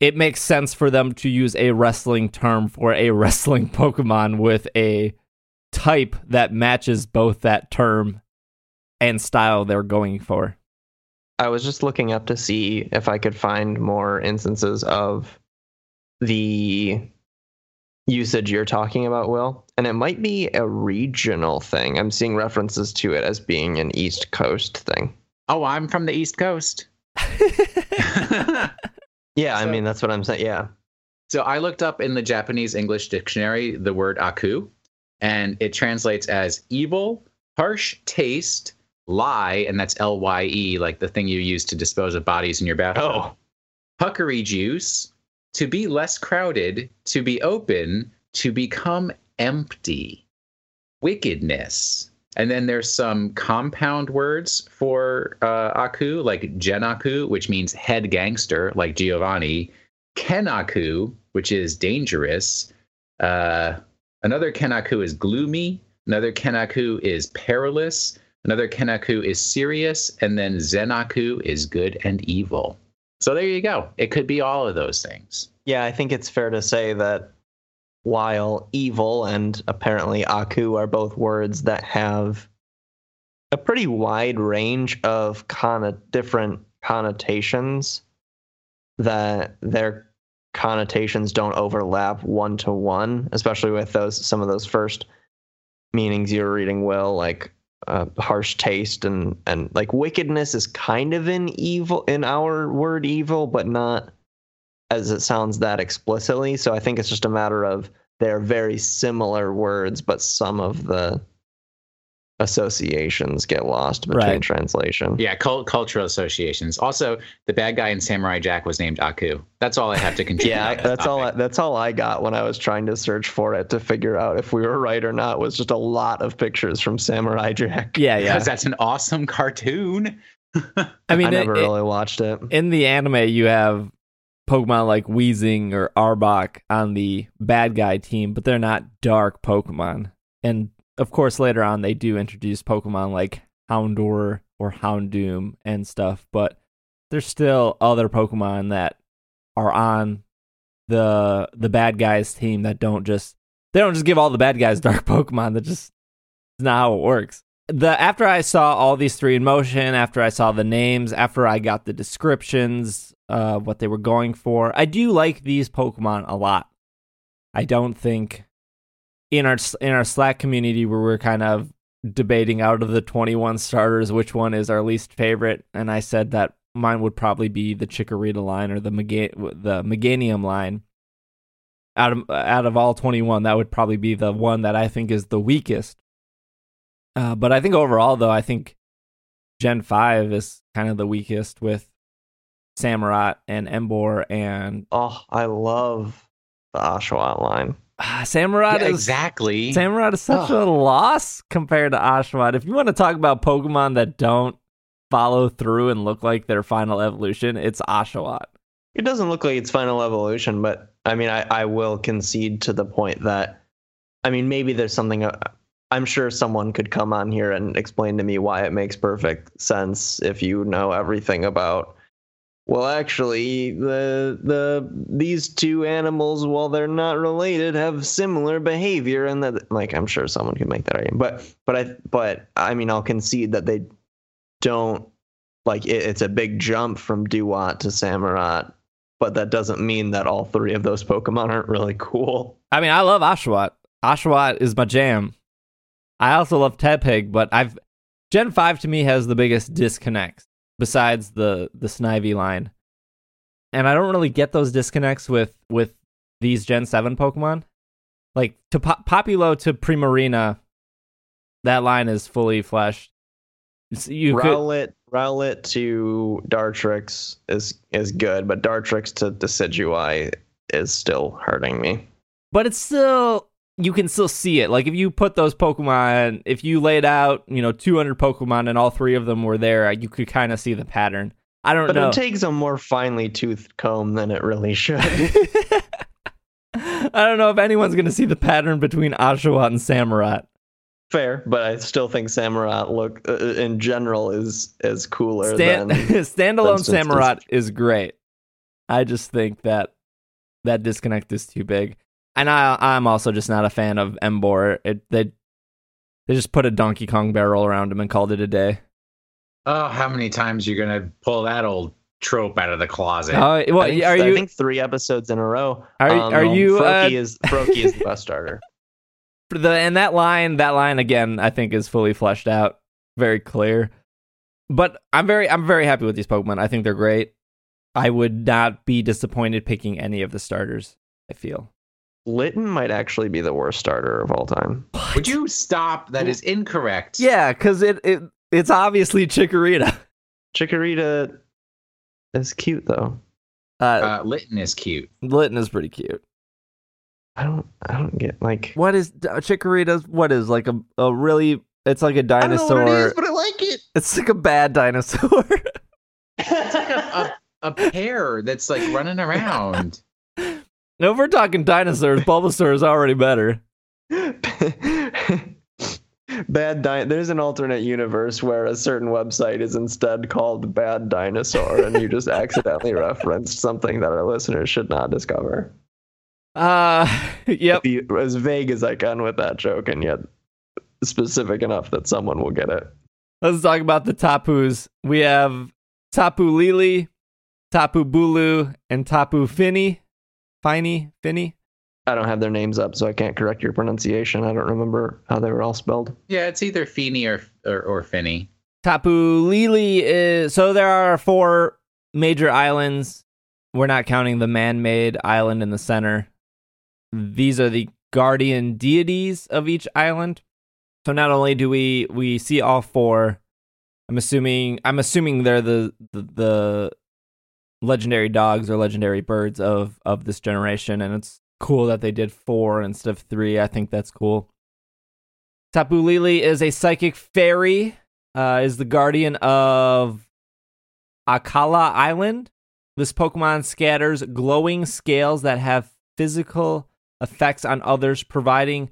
it makes sense for them to use a wrestling term for a wrestling Pokemon with a type that matches both that term and style they're going for. I was just looking up to see if I could find more instances of the usage you're talking about, Will, and it might be a regional thing. I'm seeing references to it as being an East Coast thing. Oh, I'm from the East Coast. Yeah, so, I mean, that's what I'm saying. Yeah. So I looked up in the Japanese English dictionary the word aku, and it translates as evil, harsh taste, lie, and that's L-Y-E, the thing you use to dispose of bodies in your bathroom. Oh. Puckery juice, to be less crowded, to be open, to become empty, wickedness. And then there's some compound words for aku, genaku, which means head gangster, like Giovanni. Kenaku, which is dangerous. Another kenaku is gloomy. Another kenaku is perilous. Another kenaku is serious. And then zenaku is good and evil. So there you go. It could be all of those things. Yeah, I think it's fair to say that while evil and apparently aku are both words that have a pretty wide range of different connotations, that their connotations don't overlap one to one, especially with some of those first meanings you were reading, Will, harsh taste and wickedness is kind of in evil, in our word evil, but not as it sounds that explicitly. So I think it's just a matter of they're very similar words, but some of the associations get lost between translation. Yeah, cultural associations. Also, the bad guy in Samurai Jack was named Aku. That's all I have to contribute. Yeah, that's all I got when I was trying to search for it to figure out if we were right or not, was just a lot of pictures from Samurai Jack. Yeah. Because that's an awesome cartoon. I mean, I never really watched it. In the anime, you have Pokemon like Weezing or Arbok on the bad guy team, but they're not dark Pokemon. And of course, later on, they do introduce Pokemon like Houndour or Houndoom and stuff, but there's still other Pokemon that are on the bad guys team that don't just give all the bad guys dark Pokemon. That just is not how it works. After I saw all these three in motion, after I saw the names, after I got the descriptions, what they were going for, I do like these Pokemon a lot. I don't think in our Slack community, where we're kind of debating out of the 21 starters which one is our least favorite, and I said that mine would probably be the Chikorita line or the Meganium line. Out of all 21, that would probably be the one that I think is the weakest. But I think overall, though, I think Gen 5 is kind of the weakest with Samurott and Emboar and... Oh, I love the Oshawott line. Samurott is... Exactly. Samurott is such a loss compared to Oshawott. If you want to talk about Pokemon that don't follow through and look like their final evolution, it's Oshawott. It doesn't look like its final evolution, but... I mean, I will concede to the point that, I mean, maybe there's something, I'm sure someone could come on here and explain to me why it makes perfect sense if you know everything about, well, actually, these two animals, while they're not related, have similar behavior, and that, like, I'm sure someone could make that argument, but I mean, I'll concede that they don't, like, it's a big jump from Duat to Samurott. But that doesn't mean that all three of those Pokemon aren't really cool. I mean, I love Oshawott. Oshawott is my jam. I also love Tepig, but Gen 5 to me has the biggest disconnects besides the Snivy line. And I don't really get those disconnects with these Gen 7 Pokemon. Like, to Populo to Primarina, that line is fully fleshed. Rowlet to Dartrix is good, but Dartrix to Decidueye is still hurting me. But it's still, you can still see it. Like, if you put those Pokemon, if you laid out, 200 Pokemon and all three of them were there, you could kind of see the pattern. I don't know. But it takes a more finely toothed comb than it really should. I don't know if anyone's going to see the pattern between Oshawott and Samurott. Fair, but I still think Samurott in general is cooler than standalone. Samurott is great. I just think that disconnect is too big, and I'm also just not a fan of Emboar. They just put a Donkey Kong barrel around him and called it a day. Oh, how many times you're gonna pull that old trope out of the closet? I think 3 episodes in a row. Froakie is the best starter. And that line again, I think, is fully fleshed out, very clear. But I'm very happy with these Pokemon. I think they're great. I would not be disappointed picking any of the starters. I feel Litten might actually be the worst starter of all time. What? Would you stop? That is incorrect. Yeah, because it's obviously Chikorita. Chikorita is cute though. Litten is cute. Litten is pretty cute. I don't get, like, what is Chikorita's? What is, like, a really? It's like a dinosaur. I don't know what it is, but I like it. It's like a bad dinosaur. It's like a pear that's like running around. No, if we're talking dinosaurs, Bulbasaur is already better. There's an alternate universe where a certain website is instead called Bad Dinosaur, and you just accidentally referenced something that our listeners should not discover. Yep. As vague as I can with that joke, and yet specific enough that someone will get it. Let's talk about the Tapus. We have Tapu Lele, Tapu Bulu, and Tapu Fini. Fini? I don't have their names up, so I can't correct your pronunciation. I don't remember how they were all spelled. Yeah, it's either Fini or Fini. Tapu Lele is... So there are 4 major islands. We're not counting the man-made island in the center. These are the guardian deities of each island. So not only do we see all 4, I'm assuming they're the legendary dogs or legendary birds of this generation, and it's cool that they did 4 instead of 3. I think that's cool. Tapu Lele is a psychic fairy, is the guardian of Akala Island. This Pokemon scatters glowing scales that have physical effects on others, providing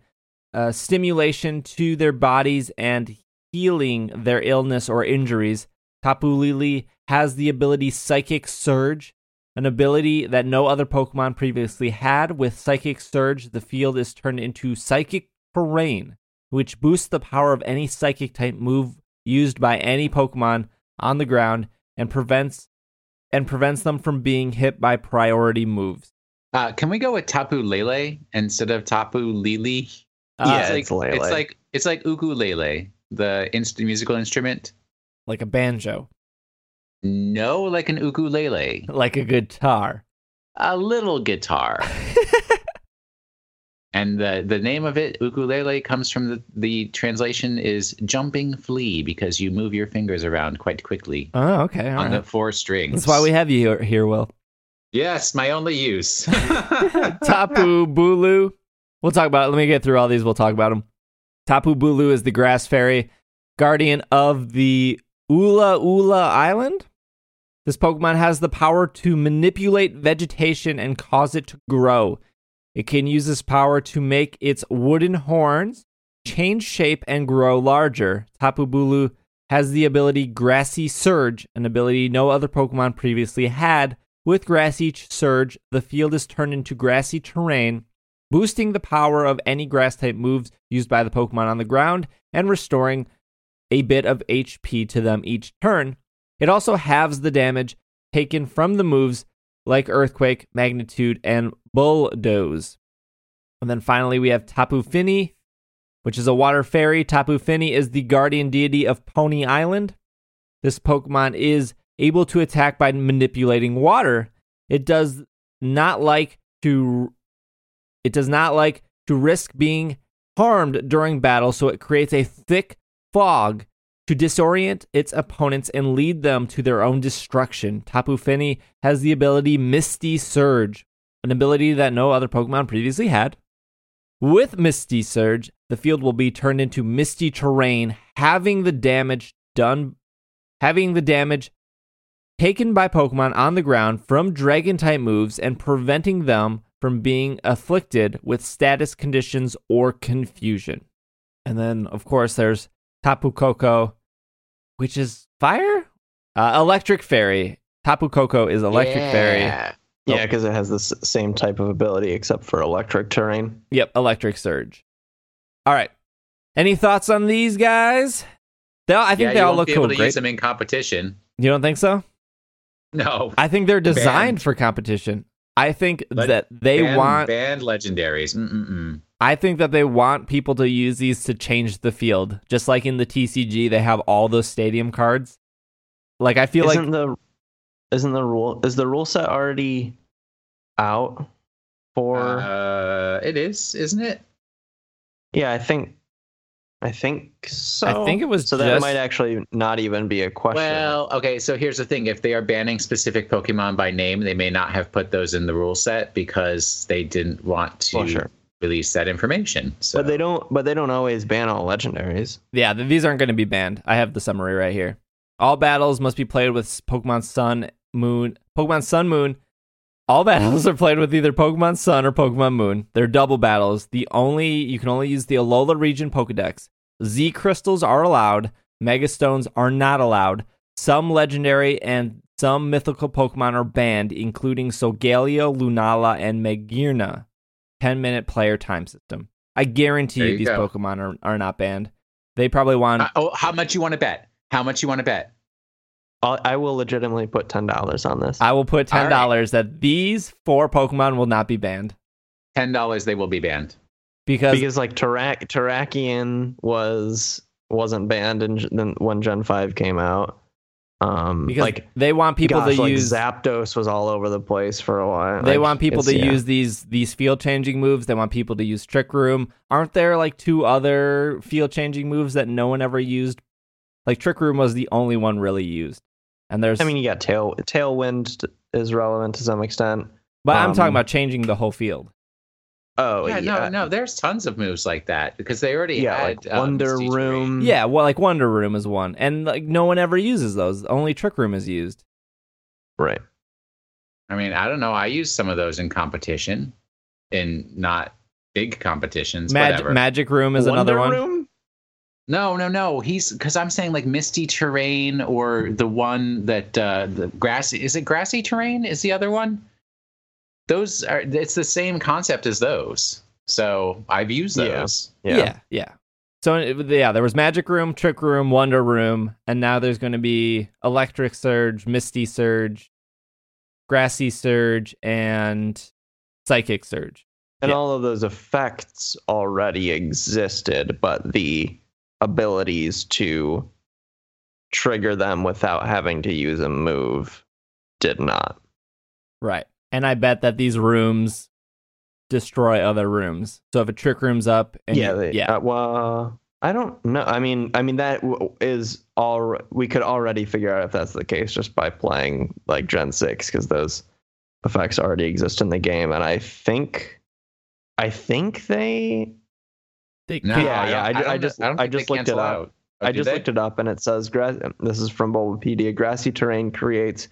stimulation to their bodies and healing their illness or injuries. Tapu Lele has the ability Psychic Surge, an ability that no other Pokemon previously had. With Psychic Surge, the field is turned into Psychic Terrain, which boosts the power of any Psychic-type move used by any Pokemon on the ground and prevents them from being hit by priority moves. Can we go with Tapu Lele instead of Tapu Lele? Yeah, it's like Lele. It's like ukulele, the musical instrument, like a banjo. No, like an ukulele. Like a guitar. A little guitar. And the name of it, ukulele, comes from the translation is jumping flea, because you move your fingers around quite quickly. Oh, okay. On the four strings. That's why we have you here, Will. Yes, my only use. Tapu Bulu. We'll talk about it. Let me get through all these. We'll talk about them. Tapu Bulu is the grass fairy, guardian of the Ula Ula Island. This Pokemon has the power to manipulate vegetation and cause it to grow. It can use this power to make its wooden horns change shape and grow larger. Tapu Bulu has the ability Grassy Surge, an ability no other Pokemon previously had. With Grassy Surge, the field is turned into grassy terrain, boosting the power of any grass-type moves used by the Pokemon on the ground and restoring a bit of HP to them each turn. It also halves the damage taken from the moves like Earthquake, Magnitude, and Bulldoze. And then finally, we have Tapu Fini, which is a water fairy. Tapu Fini is the guardian deity of Pony Island. This Pokemon is able to attack by manipulating water. It does not like to risk being harmed during battle, so it creates a thick fog to disorient its opponents and lead them to their own destruction. Tapu Fini has the ability Misty Surge, an ability that no other Pokemon previously had. With Misty Surge, the field will be turned into misty terrain, having the damage taken by Pokemon on the ground from Dragon-type moves and preventing them from being afflicted with status conditions or confusion. And then, of course, there's Tapu Koko, which is fire? Electric Fairy. Tapu Koko is Electric Fairy. Yeah, because it has this same type of ability except for Electric Terrain. Yep, Electric Surge. All right. Any thoughts on these guys? I think they all look cool. You won't be able to use them in competition. You don't think so? No. I think they're designed for competition. I think that they want... Banned legendaries. I think that they want people to use these to change the field. Just like in the TCG, they have all those stadium cards. Like, I feel Is the rule set already out for... it is, isn't it? Yeah, I think so. I think it was so that might actually not even be a question. Well, okay, so here's the thing. If they are banning specific Pokemon by name, they may not have put those in the rule set because they didn't want to release that information. So. But they don't always ban all legendaries. Yeah, these aren't going to be banned. I have the summary right here. All battles must be played with Pokemon Sun, Moon. All battles are played with either Pokemon Sun or Pokemon Moon. They're double battles. You can only use the Alola region Pokedex. Z crystals are allowed. Mega stones are not allowed. Some legendary and some mythical Pokemon are banned, including Solgaleo, Lunala, and Magearna. 10-minute player time system. I guarantee you these Pokemon are not banned. They probably want... how much you want to bet? I will legitimately put $10 on this. I will put $10 that these four Pokemon will not be banned. $10 they will be banned. Because like Terrakion wasn't banned when Gen 5 came out. Because like they want people to use Zapdos was all over the place for a while. They want people to use these field changing moves. They want people to use Trick Room. Aren't there like two other field changing moves that no one ever used? Like Trick Room was the only one really used. And you got Tailwind is relevant to some extent. But I'm talking about changing the whole field. Oh, yeah. No, there's tons of moves like that because they already had... like Wonder Room. Yeah, well, like Wonder Room is one. And like no one ever uses those. Only Trick Room is used. Right. I mean, I don't know. I use some of those in competition. In not big competitions, whatever. Magic Room is another one. Wonder Room? No. Because I'm saying like Misty Terrain or the one that... the grassy. Is it Grassy Terrain is the other one? Those are, it's the same concept as those. So I've used those. Yeah. So there was Magic Room, Trick Room, Wonder Room, and now there's going to be Electric Surge, Misty Surge, Grassy Surge, and Psychic Surge. And all of those effects already existed, but the abilities to trigger them without having to use a move did not. Right. And I bet that these rooms destroy other rooms. So if a trick room's up, and well, I don't know. I mean that is all. We could already figure out if that's the case just by playing like Gen 6 because those effects already exist in the game. And I think they no, yeah. I just looked it up. Looked it up and it says this is from Bulbapedia. Grassy terrain creates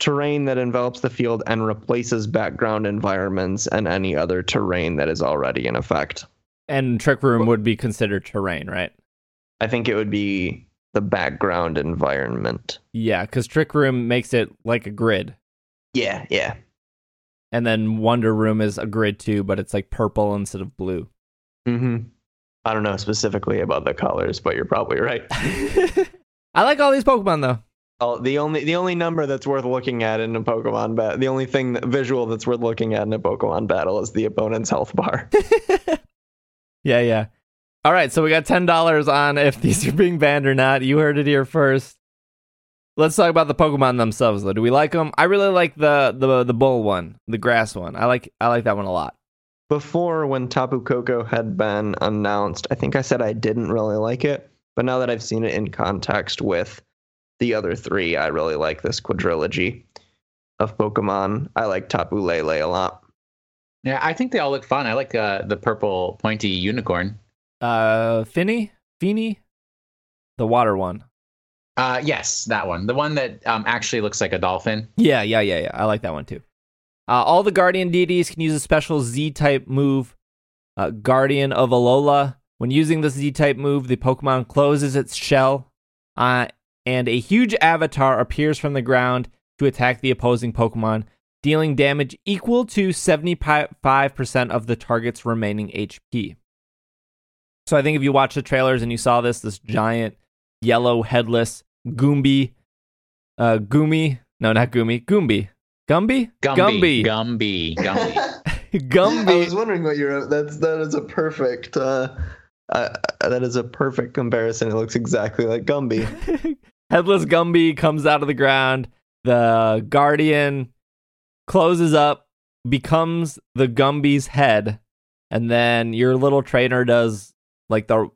terrain that envelops the field and replaces background environments and any other terrain that is already in effect. And Trick Room would be considered terrain, right? I think it would be the background environment. Yeah, because Trick Room makes it like a grid. Yeah. And then Wonder Room is a grid too, but it's like purple instead of blue. Mm-hmm. I don't know specifically about the colors, but you're probably right. I like all these Pokemon though. Oh, the only number that's worth looking at in a Pokemon battle, the only thing visual that's worth looking at in a Pokemon battle is the opponent's health bar. Yeah. All right, so we got $10 on if these are being banned or not. You heard it here first. Let's talk about the Pokemon themselves, though. Do we like them? I really like the bull one, the grass one. I like that one a lot. Before, when Tapu Koko had been announced, I think I said I didn't really like it. But now that I've seen it in context with the other three, I really like this quadrilogy of Pokemon. I like Tapu Lele a lot. Yeah, I think they all look fun. I like the purple pointy unicorn. Fini? The water one. Yes, that one. The one that actually looks like a dolphin. Yeah. I like that one too. All the Guardian deities can use a special Z-type move, Guardian of Alola. When using this Z-type move, the Pokemon closes its shell, and a huge avatar appears from the ground to attack the opposing Pokemon, dealing damage equal to 75% of the target's remaining HP. So I think if you watched the trailers and you saw this giant yellow headless Gumby. I was wondering what you're. That is a perfect comparison. It looks exactly like Gumby. Headless Gumby comes out of the ground. The Guardian closes up, becomes the Gumby's head, and then your little trainer does like the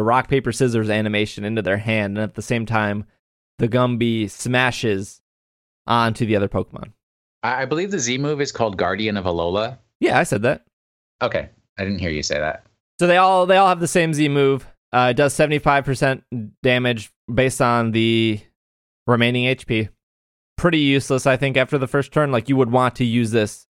rock, paper, scissors animation into their hand, and at the same time, the Gumby smashes onto the other Pokemon. I believe the Z move is called Guardian of Alola. Yeah, I said that. Okay, I didn't hear you say that. So they all have the same Z move. It does 75% damage based on the remaining HP. Pretty useless, I think, after the first turn. Like, you would want to use this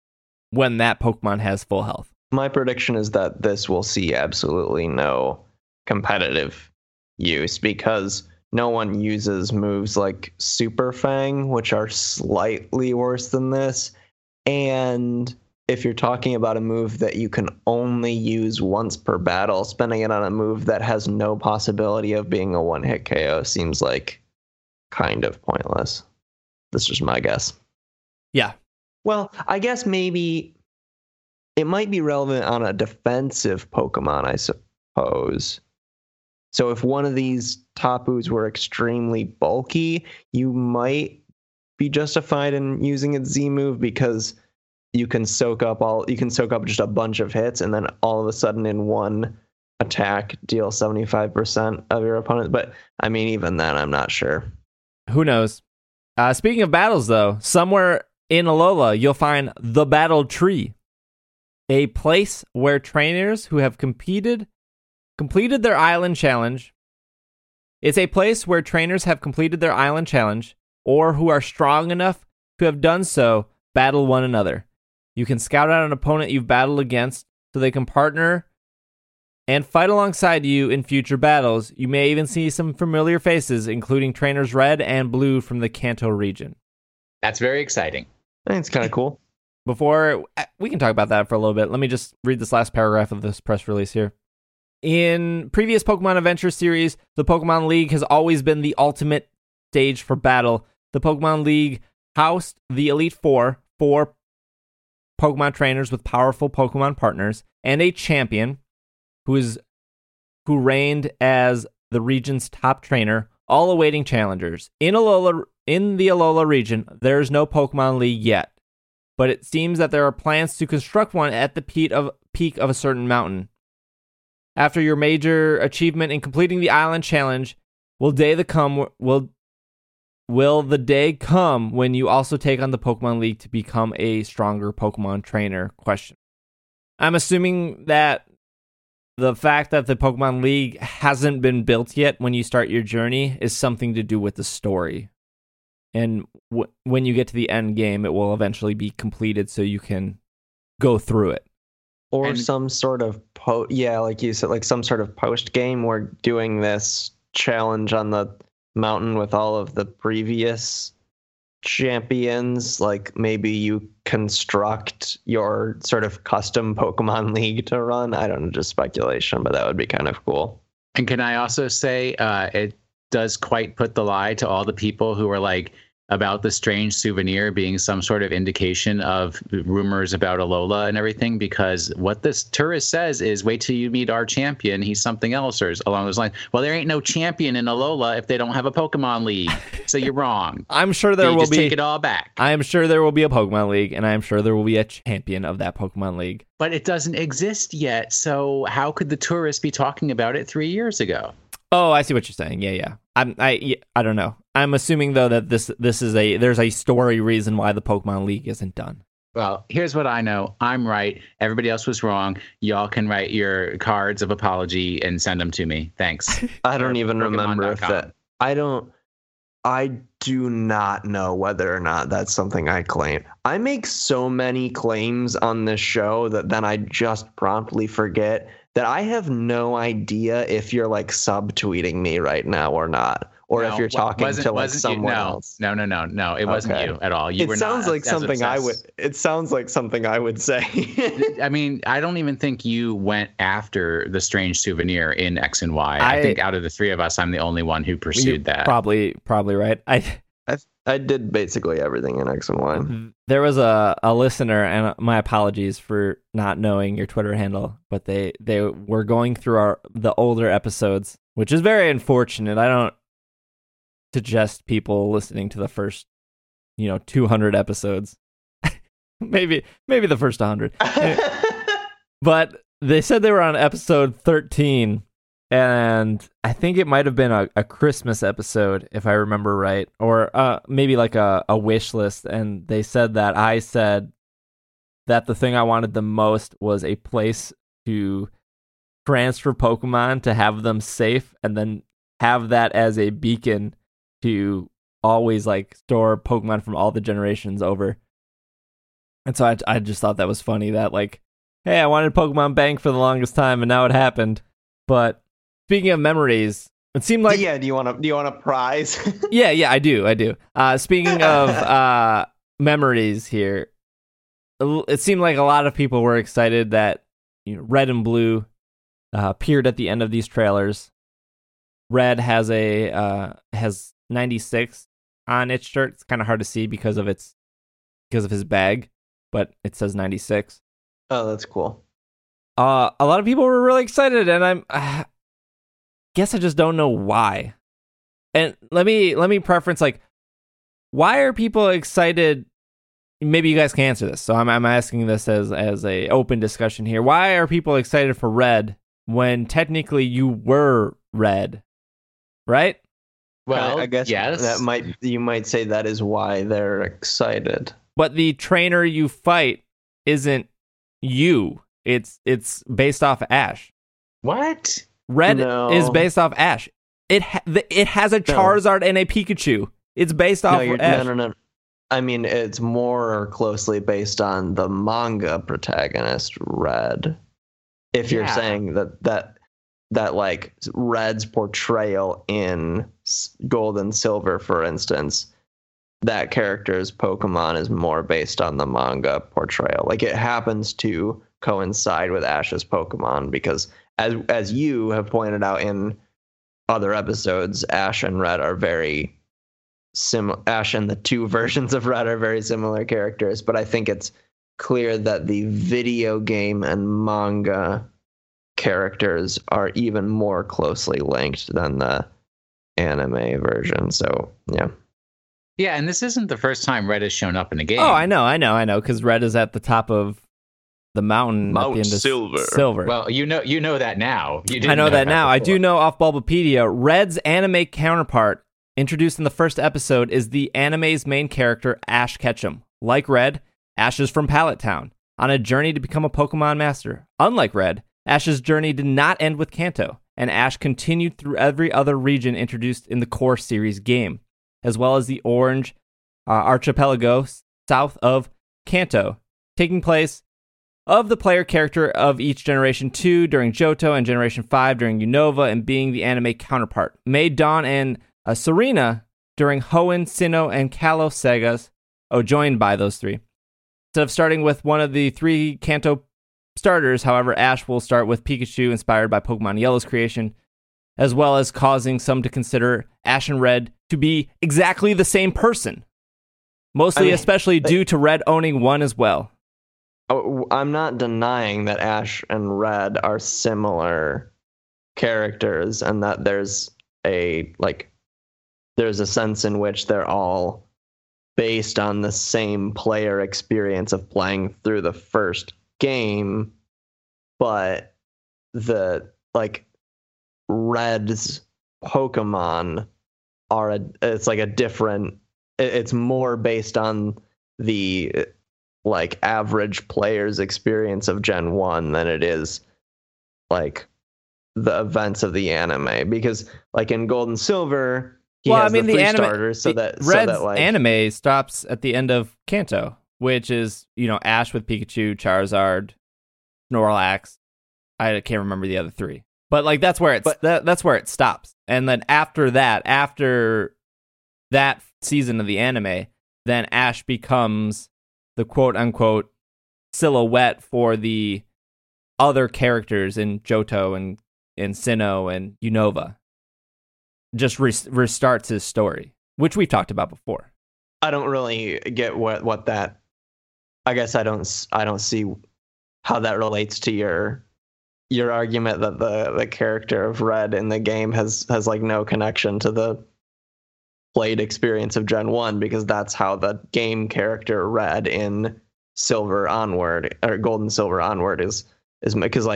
when that Pokemon has full health. My prediction is that this will see absolutely no competitive use because no one uses moves like Super Fang, which are slightly worse than this. And if you're talking about a move that you can only use once per battle, spending it on a move that has no possibility of being a one-hit KO seems like kind of pointless. That's just my guess. Yeah. Well, I guess maybe it might be relevant on a defensive Pokemon, I suppose. So if one of these Tapus were extremely bulky, you might be justified in using its Z move because you can soak up just a bunch of hits and then all of a sudden in one attack deal 75% of your opponent. But I mean, even then, I'm not sure. Who knows? Speaking of battles, though, somewhere in Alola, you'll find the Battle Tree, a place where trainers who have completed their island challenge. It's a place where trainers have completed their island challenge or who are strong enough to have done so battle one another. You can scout out an opponent you've battled against so they can partner and fight alongside you in future battles. You may even see some familiar faces, including trainers Red and Blue from the Kanto region. That's very exciting. I think it's kind of cool. Before we can talk about that for a little bit, let me just read this last paragraph of this press release here. In previous Pokemon Adventure series, the Pokemon League has always been the ultimate stage for battle. The Pokemon League housed the Elite Four Pokemon trainers with powerful Pokemon partners, and a champion who reigned as the region's top trainer all awaiting challengers. In the Alola region, there is no Pokemon League yet, but it seems that there are plans to construct one at the peak of a certain mountain. After your major achievement in completing the island challenge, will the day come when you also take on the Pokemon League to become a stronger Pokemon trainer? Question. I'm assuming that the fact that the Pokemon League hasn't been built yet when you start your journey is something to do with the story. And when you get to the end game, it will eventually be completed so you can go through it. Or some sort of like you said, like some sort of post game. We're doing this challenge on the mountain with all of the previous champions. Like maybe you construct your sort of custom Pokemon League to run. I don't know, just speculation, but that would be kind of cool. And can I also say it does quite put the lie to all the people who are like about the strange souvenir being some sort of indication of rumors about Alola and everything, because what this tourist says is, wait till you meet our champion, he's something else, or along those lines. Well, there ain't no champion in Alola if they don't have a Pokemon League, so you're wrong. I'm sure there will just be. Take it all back. I am sure there will be a Pokemon League, and I am sure there will be a champion of that Pokemon League. But it doesn't exist yet, so how could the tourist be talking about it 3 years ago? Oh, I see what you're saying. Yeah. I don't know. I'm assuming though that this is there's a story reason why the Pokemon League isn't done. Well, here's what I know. I'm right. Everybody else was wrong. Y'all can write your cards of apology and send them to me. Thanks. I don't even remember if that. I do not know whether or not that's something I claim. I make so many claims on this show that then I just promptly forget that I have no idea if you're like subtweeting me right now or not, or if you're talking to like someone else. No. It wasn't you at all. You were not. It sounds like something I would say. I mean, I don't even think you went after the strange souvenir in X and Y. I think out of the three of us, I'm the only one who pursued that. Probably right. I did basically everything in X and Y. There was a listener, and my apologies for not knowing your Twitter handle, but they were going through the older episodes, which is very unfortunate. I don't suggest people listening to the first, 200 episodes. maybe the first 100. But they said they were on episode 13. And I think it might have been a Christmas episode, if I remember right, or maybe like a wish list. And they said that I said that the thing I wanted the most was a place to transfer Pokemon to have them safe, and then have that as a beacon to always like store Pokemon from all the generations over. And so I just thought that was funny that like, hey, I wanted Pokemon Bank for the longest time, and now it happened, but. Speaking of memories, it seemed like do you want a prize? yeah, I do. Speaking of memories here, it seemed like a lot of people were excited that Red and Blue appeared at the end of these trailers. Red has has 96 on its shirt. It's kind of hard to see because of his bag, but it says 96. Oh, that's cool. A lot of people were really excited, and I guess I just don't know why. And let me preference like, why are people excited? Maybe you guys can answer this. So I'm asking this as a open discussion here. Why are people excited for Red when technically you were Red, right? Well, I guess yes. You might say that is why they're excited. But the trainer you fight isn't you. It's based off Ash. What? Red is based off Ash. It has a Charizard and a Pikachu. It's based off Ash. No. I mean, it's more closely based on the manga protagonist, Red. If you're saying that like Red's portrayal in Gold and Silver, for instance, that character's Pokemon is more based on the manga portrayal. Like it happens to coincide with Ash's Pokemon because. As you have pointed out in other episodes, Ash and Red are very similar. Ash and the two versions of Red are very similar characters, but I think it's clear that the video game and manga characters are even more closely linked than the anime version. So, yeah. Yeah, and this isn't the first time Red has shown up in a game. Oh, I know, because Red is at the top of the mountain. Mount at the end of Silver. Well, you know that now. I know that now. Before. I do know off Bulbapedia, Red's anime counterpart, introduced in the first episode, is the anime's main character, Ash Ketchum. Like Red, Ash is from Pallet Town, on a journey to become a Pokemon Master. Unlike Red, Ash's journey did not end with Kanto, and Ash continued through every other region introduced in the core series game, as well as the Orange Archipelago south of Kanto, taking place of the player character of each Generation 2 during Johto and Generation 5 during Unova and being the anime counterpart. May, Dawn, and Serena during Hoenn, Sinnoh, and Kalos sagas, joined by those three. Instead of starting with one of the three Kanto starters, however, Ash will start with Pikachu inspired by Pokemon Yellow's creation, as well as causing some to consider Ash and Red to be exactly the same person. Especially due to Red owning one as well. I'm not denying that Ash and Red are similar characters and that there's a sense in which they're all based on the same player experience of playing through the first game, but Red's Pokemon it's more based on the average player's experience of Gen 1 than it is the events of the anime, because in Gold and Silver he has the three starters, so Red's anime stops at the end of Kanto, which is Ash with Pikachu, Charizard, Snorlax. I can't remember the other three. But that's where that's where it stops. And then after that season of the anime, then Ash becomes the quote unquote silhouette for the other characters in Johto and Sinnoh and Unova. Just restarts his story, which we've talked about before. I don't really get what that. I guess I don't see how that relates to your argument that the character of Red in the game has no connection to the played experience of Gen 1, because that's how the game character Red in Silver onward, or Gold and Silver onward, is because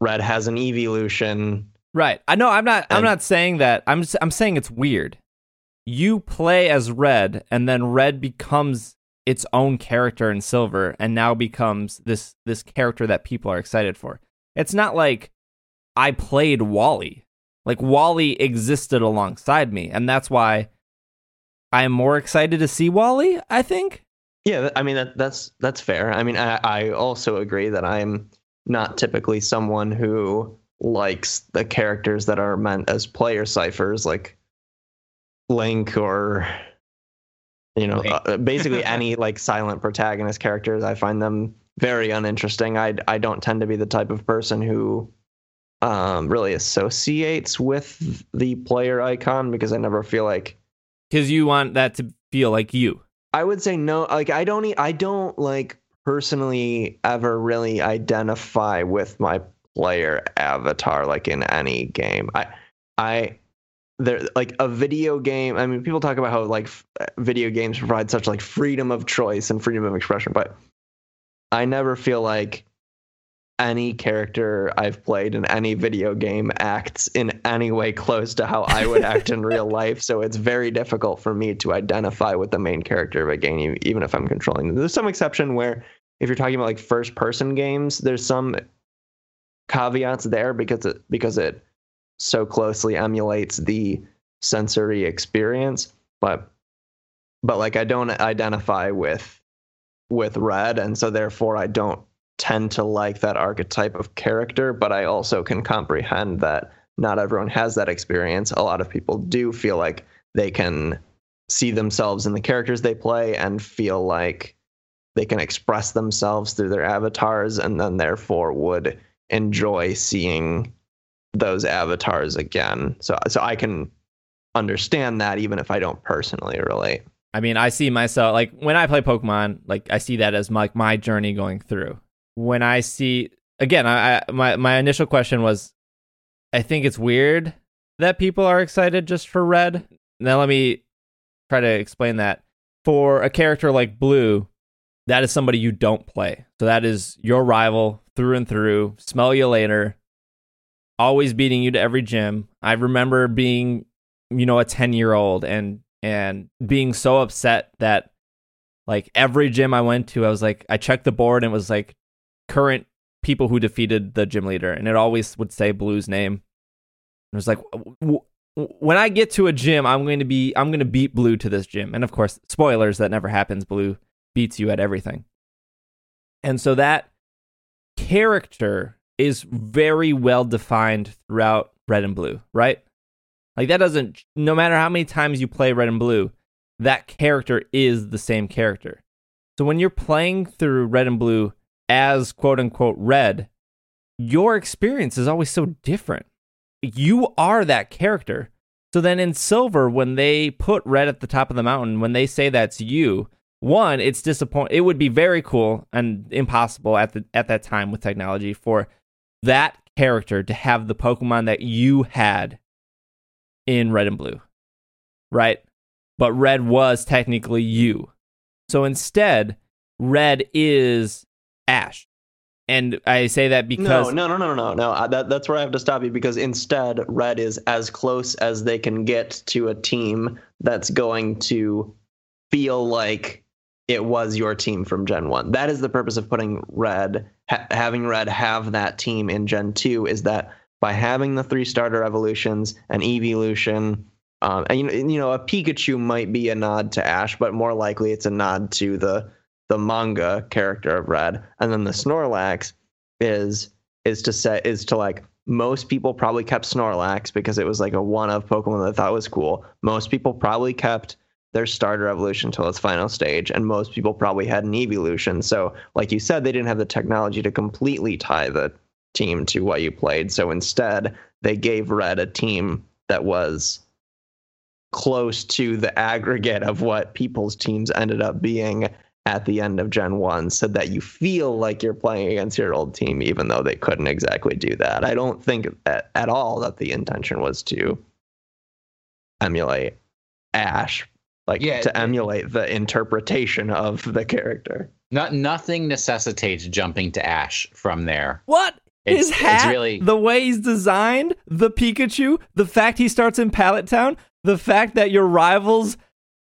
Red has an evolution. Right. I know. I'm not saying that. I'm saying it's weird. You play as Red, and then Red becomes its own character in Silver, and now becomes this character that people are excited for. It's not like I played Wally. Wally existed alongside me, and that's why I'm more excited to see Wally, I think. Yeah, I mean, that's fair. I mean, I also agree that I'm not typically someone who likes the characters that are meant as player ciphers, like Link or, basically any silent protagonist characters. I find them very uninteresting. I don't tend to be the type of person who really associates with the player icon, because I never feel like... Because you want that to feel like you. I would say no. I don't personally ever really identify with my player avatar in any game. There, a video game. I mean, people talk about how video games provide such freedom of choice and freedom of expression, but I never feel like any character I've played in any video game acts in any way close to how I would act in real life. So it's very difficult for me to identify with the main character of a game, even if I'm controlling them. There's some exception where if you're talking about first person games, there's some caveats there because it so closely emulates the sensory experience. But I don't identify with Red. And so therefore I don't tend to like that archetype of character, but I also can comprehend that not everyone has that experience. A lot of people do feel like they can see themselves in the characters they play and feel like they can express themselves through their avatars, and then therefore would enjoy seeing those avatars again. So I can understand that, even if I don't personally relate. I mean, I see myself, when I play Pokemon, I see that as my journey going through. When I see, again, my initial question was, I think it's weird that people are excited just for Red. Now let me try to explain that. For a character like Blue, that is somebody you don't play. So that is your rival through and through. Smell you later. Always beating you to every gym. I remember being, you know, a 10-year-old and being so upset that like every gym I went to, I was like, I checked the board and it was like current people who defeated the gym leader. And it always would say Blue's name. And it was like, when I get to a gym, I'm going to beat Blue to this gym. And of course, spoilers, that never happens. Blue beats you at everything. And so that character is very well defined throughout Red and Blue, right? Like that doesn't, no matter how many times you play Red and Blue, that character is the same character. So when you're playing through Red and Blue as quote unquote Red, your experience is always so different. You are that character. So then in Silver, when they put Red at the top of the mountain, when they say that's you, one, it's disappointing. It would be very cool and impossible at that time with technology for that character to have the Pokemon that you had in Red and Blue, right? But Red was technically you. So instead, Red is Ash. And I say that because... No. That's where I have to stop you, because instead, Red is as close as they can get to a team that's going to feel like it was your team from Gen 1. That is the purpose of putting Red, having Red have that team in Gen 2, is that by having the three starter evolutions, an Eeveelution, and you know, a Pikachu might be a nod to Ash, but more likely it's a nod to the manga character of Red. And then the Snorlax is to like, most people probably kept Snorlax because it was like a one of Pokemon that I thought was cool. Most people probably kept their starter evolution till its final stage, and most people probably had an Eeveelution. So like you said, they didn't have the technology to completely tie the team to what you played. So instead, they gave Red a team that was close to the aggregate of what people's teams ended up being at the end of Gen 1, so that you feel like you're playing against your old team, even though they couldn't exactly do that. I don't think at all that the intention was to emulate Ash, to emulate the interpretation of the character. Nothing necessitates jumping to Ash from there. What? His hat, really... the way he's designed, the Pikachu, the fact he starts in Pallet Town, the fact that your rivals...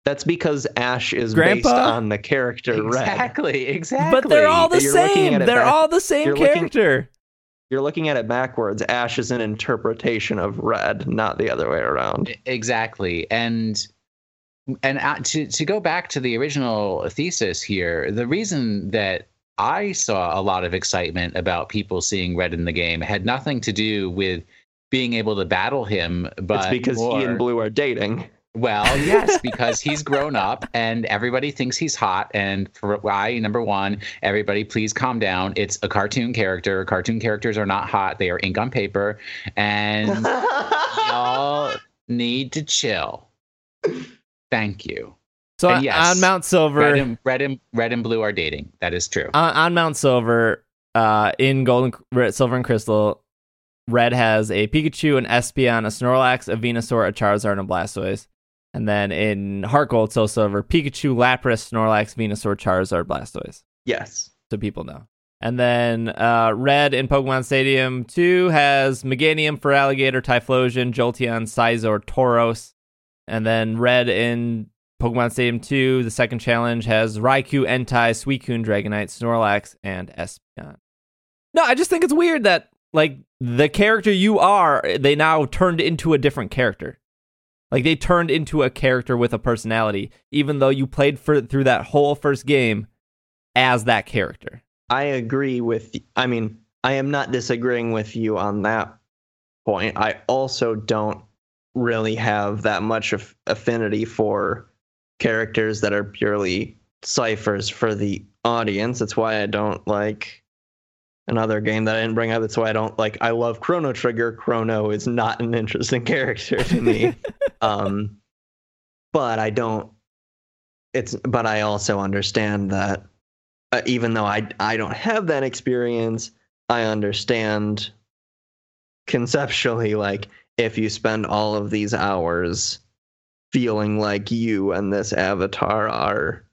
That's because Ash is based on the character Red. Exactly. But they're all the same. They're all the same character. You're looking at it backwards. Ash is an interpretation of Red, not the other way around. Exactly. And to go back to the original thesis here, the reason that I saw a lot of excitement about people seeing Red in the game had nothing to do with being able to battle him. But it's because he and Blue are dating. Well, yes, because he's grown up and everybody thinks he's hot. And number one, everybody, please calm down. It's a cartoon character. Cartoon characters are not hot. They are ink on paper. And y'all need to chill. Thank you. So on Mount Silver... Red and Blue are dating. That is true. On Mount Silver, in Gold and Silver and Crystal, Red has a Pikachu, an Espeon, a Snorlax, a Venusaur, a Charizard, and a Blastoise. And then in Heart Gold, Soul Silver, Pikachu, Lapras, Snorlax, Venusaur, Charizard, Blastoise. Yes. So people know. And then Red in Pokemon Stadium 2 has Meganium, Feraligatr, Typhlosion, Jolteon, Scizor, Tauros. And then Red in Pokemon Stadium 2, the second challenge, has Raikou, Entei, Suicune, Dragonite, Snorlax, and Espeon. No, I just think it's weird that, like, the character you are, they now turned into a different character. Like, they turned into a character with a personality, even though you played through that whole first game as that character. I agree with... I mean, I am not disagreeing with you on that point. I also don't really have that much of affinity for characters that are purely ciphers for the audience. That's why I don't like... Another game that I didn't bring up, that's why I don't like... I love Chrono Trigger. Chrono is not an interesting character to me. But I don't... It's. But I also understand that even though I don't have that experience, I understand conceptually, like, if you spend all of these hours feeling like you and this avatar are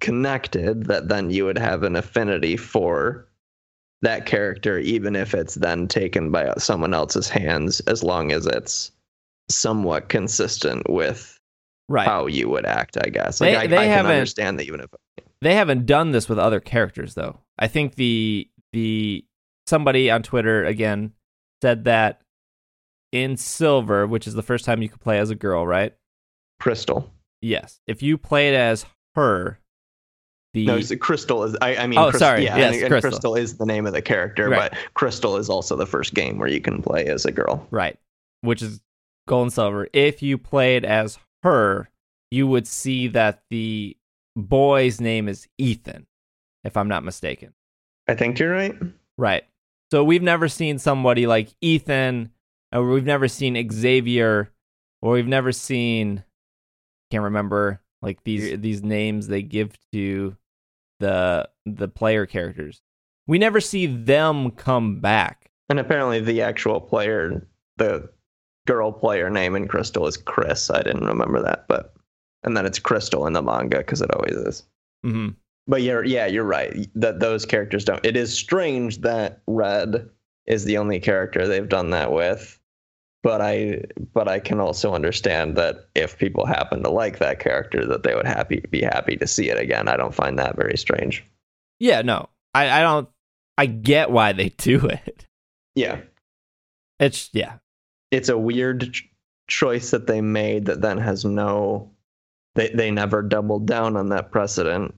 connected, that then you would have an affinity for that character, even if it's then taken by someone else's hands, as long as it's somewhat consistent with how you would act, I guess. Like, they haven't, can understand that even if... They haven't done this with other characters, though. I think the somebody on Twitter, again, said that in Silver, which is the first time you could play as a girl, right? Crystal. Yes. If you played as her... No, Crystal is... Crystal. Crystal is the name of the character, but Crystal is also the first game where you can play as a girl. Right. Which is Gold and Silver. If you played as her, you would see that the boy's name is Ethan, if I'm not mistaken. I think you're right. Right. So we've never seen somebody like Ethan, or we've never seen Xavier, or we've never seen... can't remember, like, these names they give to the player characters. We never see them come back. And apparently the actual player, the girl player name in Crystal is Chris. I didn't remember that, but... And then it's Crystal in the manga, because it always is. Mm-hmm. But you're right. That those characters don't... It is strange that Red is the only character they've done that with. But I can also understand that if people happen to like that character, that they would be happy to see it again. I don't find that very strange. Yeah, no. I don't... I get why they do it. Yeah. It's a weird choice that they made that then has no... They never doubled down on that precedent,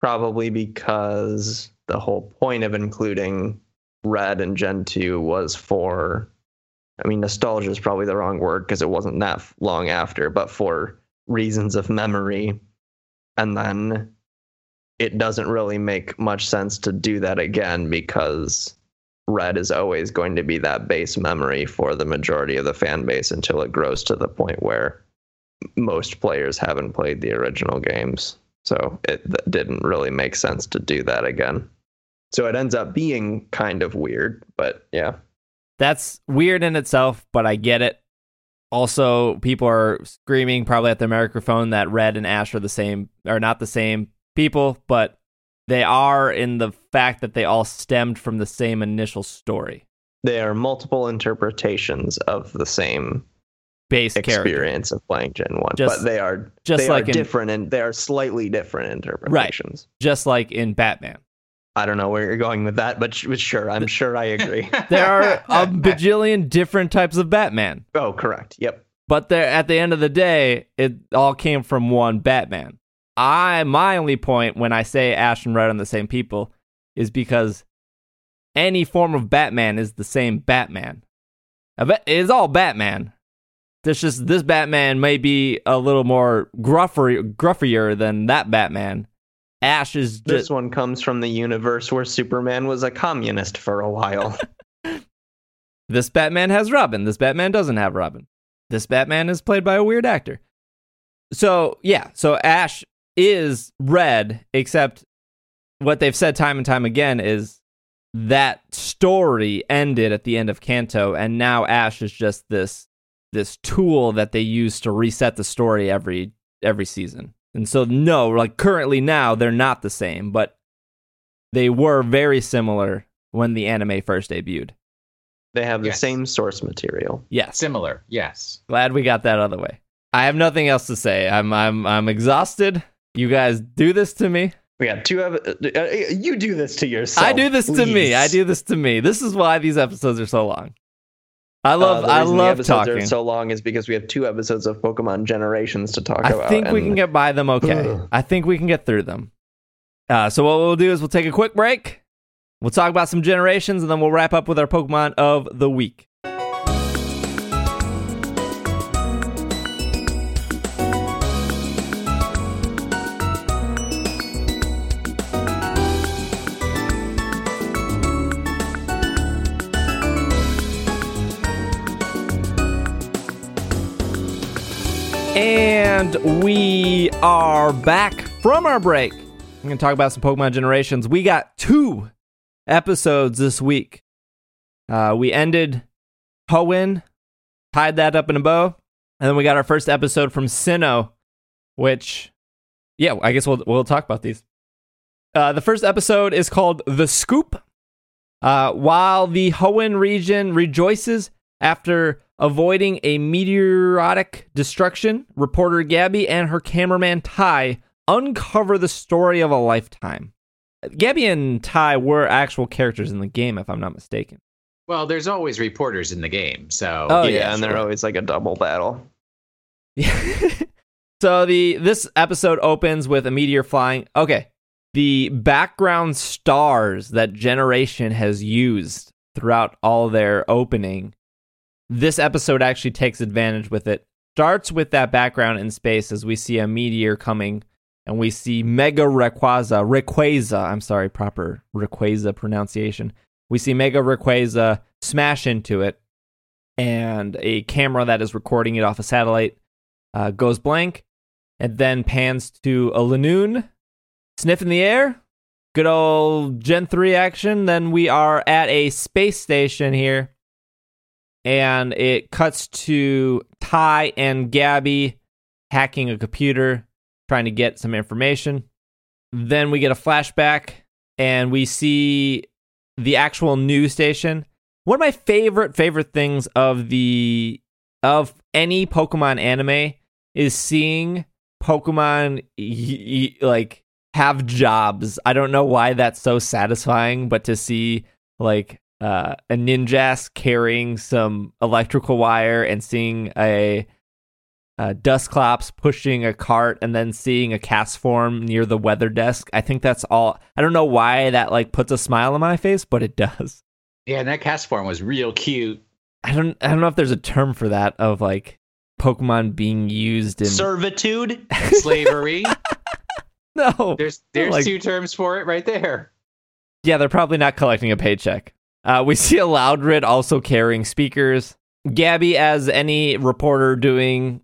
probably because the whole point of including Red and Gen 2 was for... I mean, nostalgia is probably the wrong word because it wasn't that long after, but for reasons of memory. And then it doesn't really make much sense to do that again because Red is always going to be that base memory for the majority of the fan base until it grows to the point where most players haven't played the original games. So it didn't really make sense to do that again. So it ends up being kind of weird, but yeah. That's weird in itself, but I get it. Also, people are screaming probably at their microphone that Red and Ash are not the same people, but they are in the fact that they all stemmed from the same initial story. They are multiple interpretations of the same base experience character of playing Gen 1, but they are different, and they are slightly different interpretations. Right. Just like in Batman. I don't know where you're going with that, but sure, I'm sure I agree. There are a bajillion different types of Batman. Oh, correct. Yep. But there, at the end of the day, it all came from one Batman. My only point when I say Ash and Red are the same people is because any form of Batman is the same Batman. It's all Batman. It's just this Batman may be a little more gruffier than that Batman. Ash is just... This one comes from the universe where Superman was a communist for a while. This Batman has Robin. This Batman doesn't have Robin. This Batman is played by a weird actor. So, yeah. So Ash is Red, except what they've said time and time again is that story ended at the end of Kanto, and now Ash is just this tool that they use to reset the story every season. And so, no, like currently now, they're not the same, but they were very similar when the anime first debuted. They have the same source material. Yes. Similar, yes. Glad we got that out of the way. I have nothing else to say. I'm exhausted. You guys do this to me. We got two... you do this to yourself. I do this to me. This is why these episodes are so long. I love talking. Are so long is because we have two episodes of Pokemon Generations to talk about. I think we can get by them okay. I think we can get through them. So what we'll do is we'll take a quick break. We'll talk about some Generations, and then we'll wrap up with our Pokemon of the week. And we are back from our break. I'm going to talk about some Pokemon Generations. We got two episodes this week. We ended Hoenn tied that up in a bow. And then we got our first episode from Sinnoh, which, yeah, I guess we'll talk about these. The first episode is called The Scoop. While the Hoenn region rejoices after avoiding a meteoric destruction, reporter Gabby and her cameraman Ty uncover the story of a lifetime. Gabby and Ty were actual characters in the game, if I'm not mistaken. Well, there's always reporters in the game, so... Oh, yeah, yeah, and they're always like a double battle. So this episode opens with a meteor flying... Okay, the background stars that Generation has used throughout all their opening, this episode actually takes advantage with it. Starts with that background in space as we see a meteor coming, and we see Mega Rayquaza, I'm sorry, proper Rayquaza pronunciation. We see Mega Rayquaza smash into it, and a camera that is recording it off a satellite goes blank, and then pans to a Linoon, sniff in the air, good old Gen 3 action. Then we are at a space station here, and it cuts to Ty and Gabby hacking a computer, trying to get some information. Then we get a flashback, and we see... the actual news station. One of my favorite things of any Pokemon anime is seeing Pokemon like have jobs. I don't know why that's so satisfying, but to see like a Ninjask carrying some electrical wire and seeing a Dusclops pushing a cart, and then seeing a cast form near the weather desk. I think that's all. I don't know why that like puts a smile on my face, but it does. Yeah, and that cast form was real cute. I don't know if there's a term for that, of like Pokemon being used in servitude, slavery. No, there's like... two terms for it right there. Yeah, they're probably not collecting a paycheck. We see a Loudred also carrying speakers. Gabby, as any reporter doing,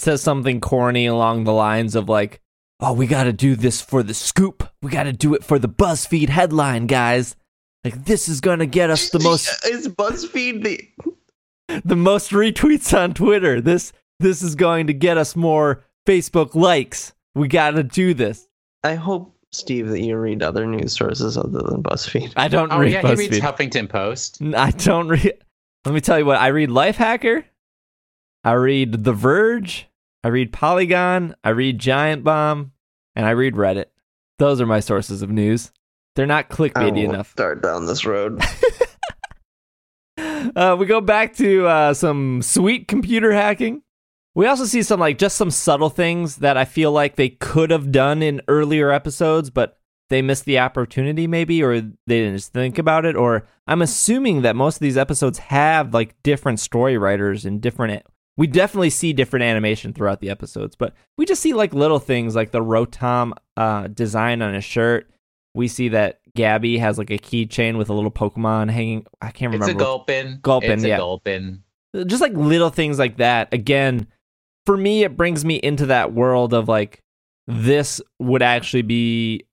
says something corny along the lines of like, oh, we got to do this for the scoop. We got to do it for the BuzzFeed headline, guys. Like, this is going to get us the most... Is BuzzFeed the most retweets on Twitter? This is going to get us more Facebook likes. We got to do this. I hope, Steve, that you read other news sources other than BuzzFeed. I don't read BuzzFeed. He reads Huffington Post. I don't read... Let me tell you what, I read Lifehacker. I read The Verge, I read Polygon, I read Giant Bomb, and I read Reddit. Those are my sources of news. They're not clickbaity enough. Start down this road. We go back to some sweet computer hacking. We also see some like just some subtle things that I feel like they could have done in earlier episodes, but they missed the opportunity maybe, or they didn't just think about it, or I'm assuming that most of these episodes have like different story writers and different... We definitely see different animation throughout the episodes, but we just see like little things like the Rotom design on his shirt. We see that Gabby has like a keychain with a little Pokemon hanging. I can't remember. It's a Gulpin. Gulpin. Just like little things like that. Again, for me, it brings me into that world of like, this would actually be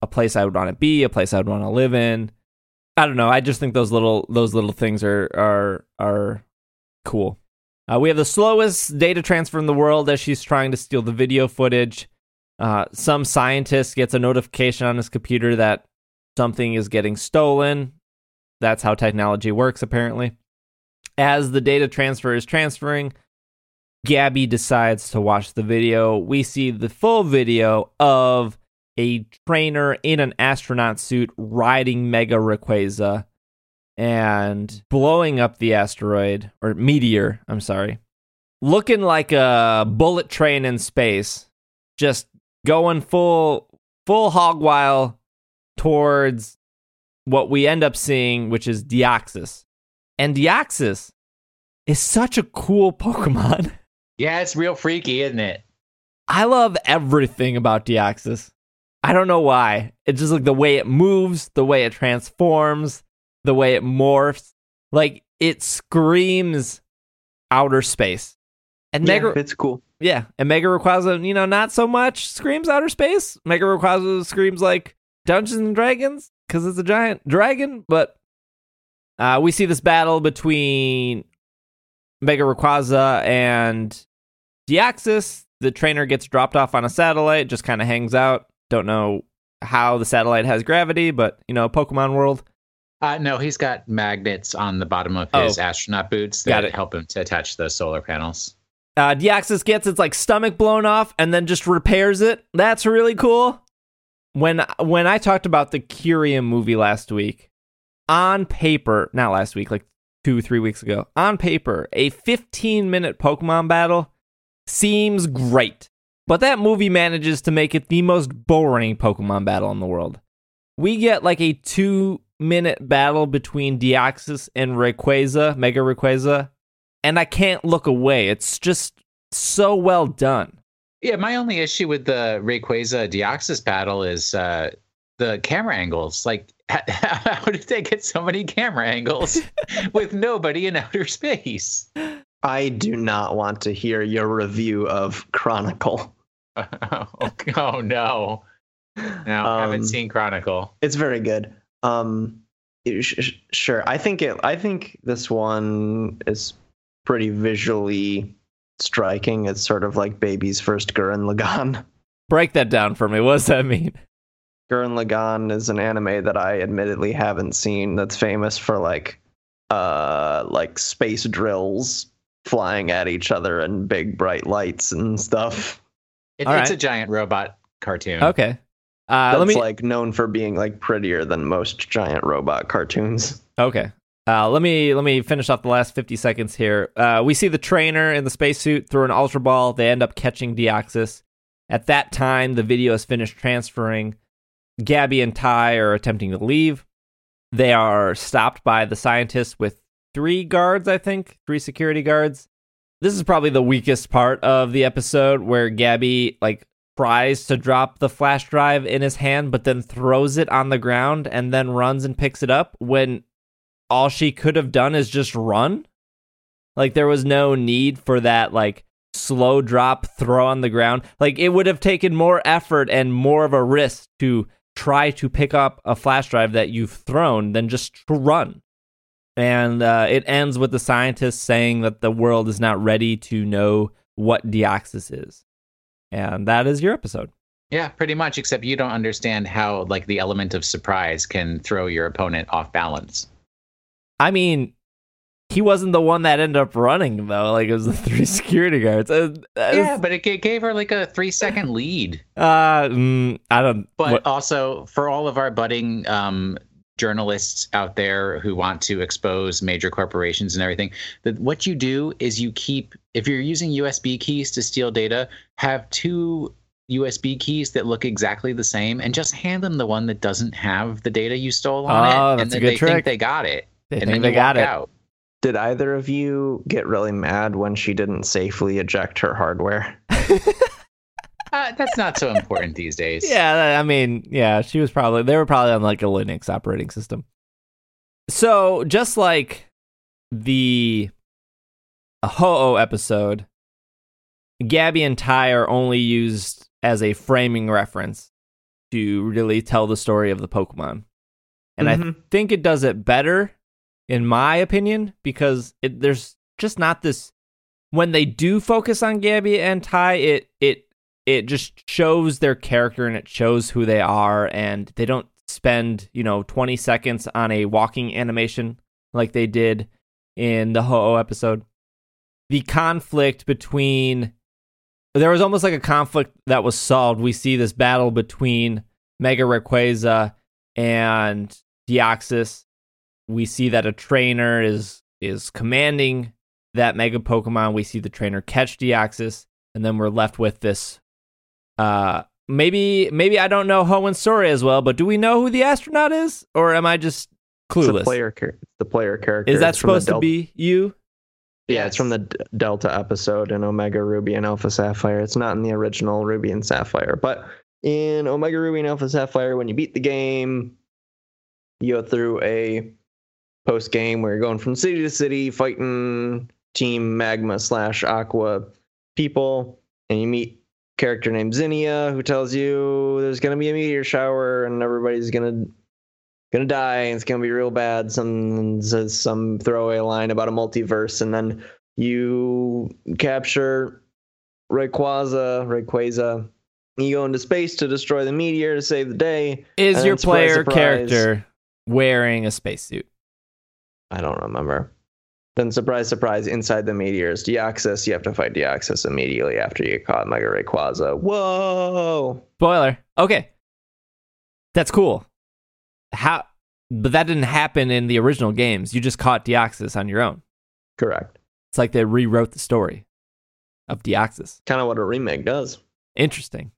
a place I would want to be, a place I would want to live in. I don't know. I just think those little things are cool. We have the slowest data transfer in the world as she's trying to steal the video footage. Some scientist gets a notification on his computer that something is getting stolen. That's how technology works, apparently. As the data transfer is transferring, Gabby decides to watch the video. We see the full video of a trainer in an astronaut suit riding Mega Rayquaza and blowing up the asteroid, or meteor, I'm sorry. Looking like a bullet train in space, just going full hog wild towards what we end up seeing, which is Deoxys. And Deoxys is such a cool Pokemon. Yeah, it's real freaky, isn't it? I love everything about Deoxys. I don't know why. It's just like the way it moves, the way it transforms, the way it morphs. Like, it screams outer space. And yeah, it's cool. Yeah, and Mega Rayquaza, you know, not so much screams outer space. Mega Rayquaza screams like Dungeons and Dragons because it's a giant dragon. But we see this battle between Mega Rayquaza and Deoxys. The trainer gets dropped off on a satellite, just kind of hangs out. Don't know how the satellite has gravity, but, you know, Pokemon world. No, he's got magnets on the bottom of his astronaut boots that help him to attach the solar panels. Deoxys gets its like stomach blown off and then just repairs it. That's really cool. When I talked about the Kyrium movie last week, on paper, not last week, like 2-3 weeks ago, on paper, a 15-minute Pokemon battle seems great. But that movie manages to make it the most boring Pokemon battle in the world. We get like a 2-minute battle between Deoxys and Rayquaza, Mega Rayquaza, and I can't look away. It's just so well done. Yeah, my only issue with the Rayquaza-Deoxys battle is the camera angles. Like, how did they get so many camera angles with nobody in outer space? I do not want to hear your review of Chronicle. Oh, no. No, I haven't seen Chronicle. It's very good. Sure. I think this one is pretty visually striking. It's sort of like baby's first Gurren Lagann. Break that down for me. What does that mean? Gurren Lagann is an anime that I admittedly haven't seen. That's famous for like space drills flying at each other and big bright lights and stuff. It's a giant robot cartoon. Okay. That's like known for being like prettier than most giant robot cartoons. Okay. Let me finish off the last 50 seconds here. We see the trainer in the spacesuit throw an Ultra Ball. They end up catching Deoxys. At that time, the video is finished transferring. Gabby and Ty are attempting to leave. They are stopped by the scientists with 3 guards, I think. 3 security guards. This is probably the weakest part of the episode, where Gabby like tries to drop the flash drive in his hand, but then throws it on the ground and then runs and picks it up when all she could have done is just run. Like, there was no need for that, like, slow drop, throw on the ground. Like, it would have taken more effort and more of a risk to try to pick up a flash drive that you've thrown than just to run. And it ends with the scientist saying that the world is not ready to know what Deoxys is. And that is your episode. Yeah, pretty much, except you don't understand how, like, the element of surprise can throw your opponent off balance. I mean, he wasn't the one that ended up running, though. Like, it was the 3 security guards. Yeah, but it gave her, like, a 3-second lead. I don't... But also, for all of our budding journalists out there who want to expose major corporations and everything, that what you do is you keep... If you're using USB keys to steal data, have 2 USB keys that look exactly the same, and just hand them the one that doesn't have the data you stole on it. That's and then a good they trick. Think they got it. They got it. Out. Did either of you get really mad when she didn't safely eject her hardware? That's not so important these days. Yeah, I mean, yeah, they were probably on like a Linux operating system. So just like the Ho-Oh episode, Gabby and Ty are only used as a framing reference to really tell the story of the Pokemon. And I think it does it better, in my opinion, because there's just not this... When they do focus on Gabby and Ty, it just shows their character and it shows who they are, and they don't spend, 20 seconds on a walking animation like they did in the Ho-Oh episode. The conflict between... There was almost like a conflict that was solved. We see this battle between Mega Rayquaza and Deoxys. We see that a trainer is commanding that Mega Pokemon. We see the trainer catch Deoxys, and then we're left with this. Maybe I don't know Hoenn story as well, but do we know who the astronaut is, or am I just clueless? It's the player character. Is that supposed to be you? Yeah, it's from the Delta episode in Omega Ruby and Alpha Sapphire. It's not in the original Ruby and Sapphire, but in Omega Ruby and Alpha Sapphire, when you beat the game, you go through a post-game where you're going from city to city, fighting Team Magma/Aqua people, and you meet a character named Zinnia, who tells you there's going to be a meteor shower, and everybody's going to die, and it's going to be real bad. Some throwaway line about a multiverse, and then You capture Rayquaza. You go into space to destroy the meteor to save the day. Is your player character wearing a spacesuit? I don't remember. Then surprise, surprise, inside the meteor is Deoxys. You have to fight Deoxys immediately after you get caught like a Rayquaza. Whoa! Spoiler. Okay. That's cool. But that didn't happen in the original games. You just caught Deoxys on your own. Correct. It's like they rewrote the story of Deoxys. Kind of what a remake does. Interesting.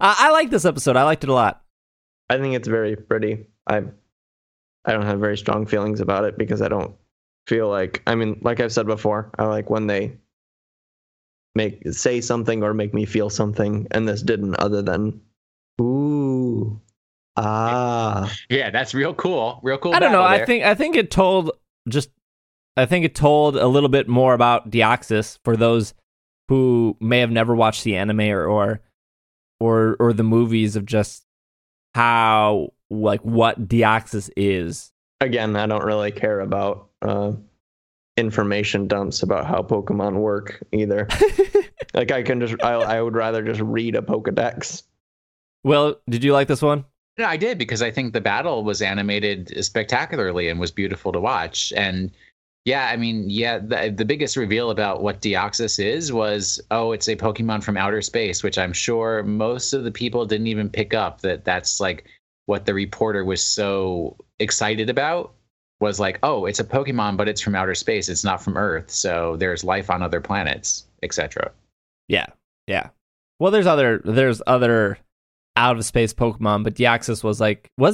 I like this episode. I liked it a lot. I think it's very pretty. I don't have very strong feelings about it because I don't feel like, I mean, like I've said before, I like when they say something or make me feel something, and this didn't, other than ooh, ah, yeah, that's real cool. Real cool. I don't know. There. I think it told a little bit more about Deoxys for those who may have never watched the anime or the movies, of just how, like, what Deoxys is. Again, I don't really care about information dumps about how Pokemon work either. Like, I would rather just read a Pokedex. Well, did you like this one? No, I did, because I think the battle was animated spectacularly and was beautiful to watch. And yeah, I mean, yeah, the biggest reveal about what Deoxys is was, oh, it's a Pokemon from outer space, which I'm sure most of the people didn't even pick up that's like what the reporter was so excited about, was like, oh, it's a Pokemon, but it's from outer space. It's not from Earth. So there's life on other planets, etc. Yeah. Yeah. Well, there's other out of space Pokemon, but Deoxys was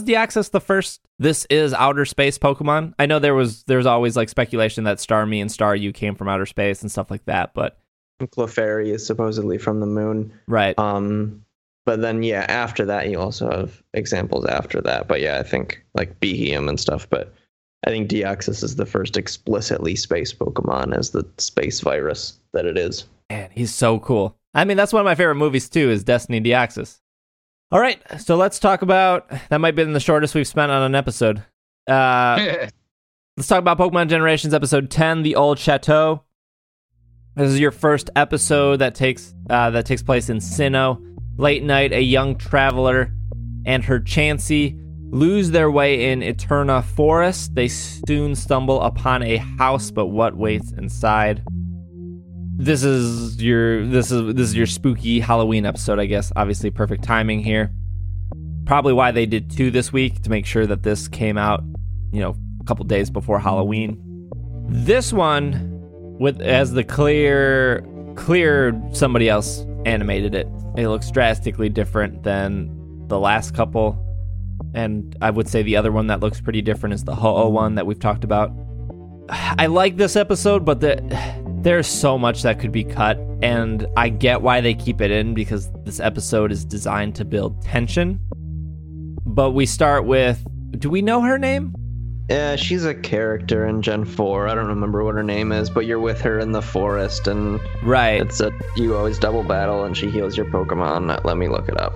Deoxys the first this is outer space Pokemon? I know there's always like speculation that Starmie and Staryu came from outer space and stuff like that, but Clefairy is supposedly from the moon. Right. But then yeah, after that you also have examples after that. But yeah, I think like Behem and stuff, but I think Deoxys is the first explicitly space Pokemon as the space virus that it is. Man, he's so cool. I mean, that's one of my favorite movies too, is Destiny Deoxys. All right, so let's talk about... That might be the shortest we've spent on an episode. Let's talk about Pokemon Generations Episode 10, The Old Chateau. This is your first episode that takes place in Sinnoh. Late night, a young traveler and her Chansey lose their way in Eterna Forest. They soon stumble upon a house, but what waits inside? This is your spooky Halloween episode, I guess. Obviously, perfect timing here. Probably why they did two this week, to make sure that this came out, you know, a couple days before Halloween. This one, with as the clear somebody else animated it. It looks drastically different than the last couple, and I would say the other one that looks pretty different is the Ho-Oh one that we've talked about. I like this episode, but there's so much that could be cut, and I get why they keep it in, because this episode is designed to build tension. But we start with... Do we know her name? Yeah, she's a character in Gen 4. I don't remember what her name is, but you're with her in the forest, and... Right. It's you always double battle, and she heals your Pokemon. Let me look it up.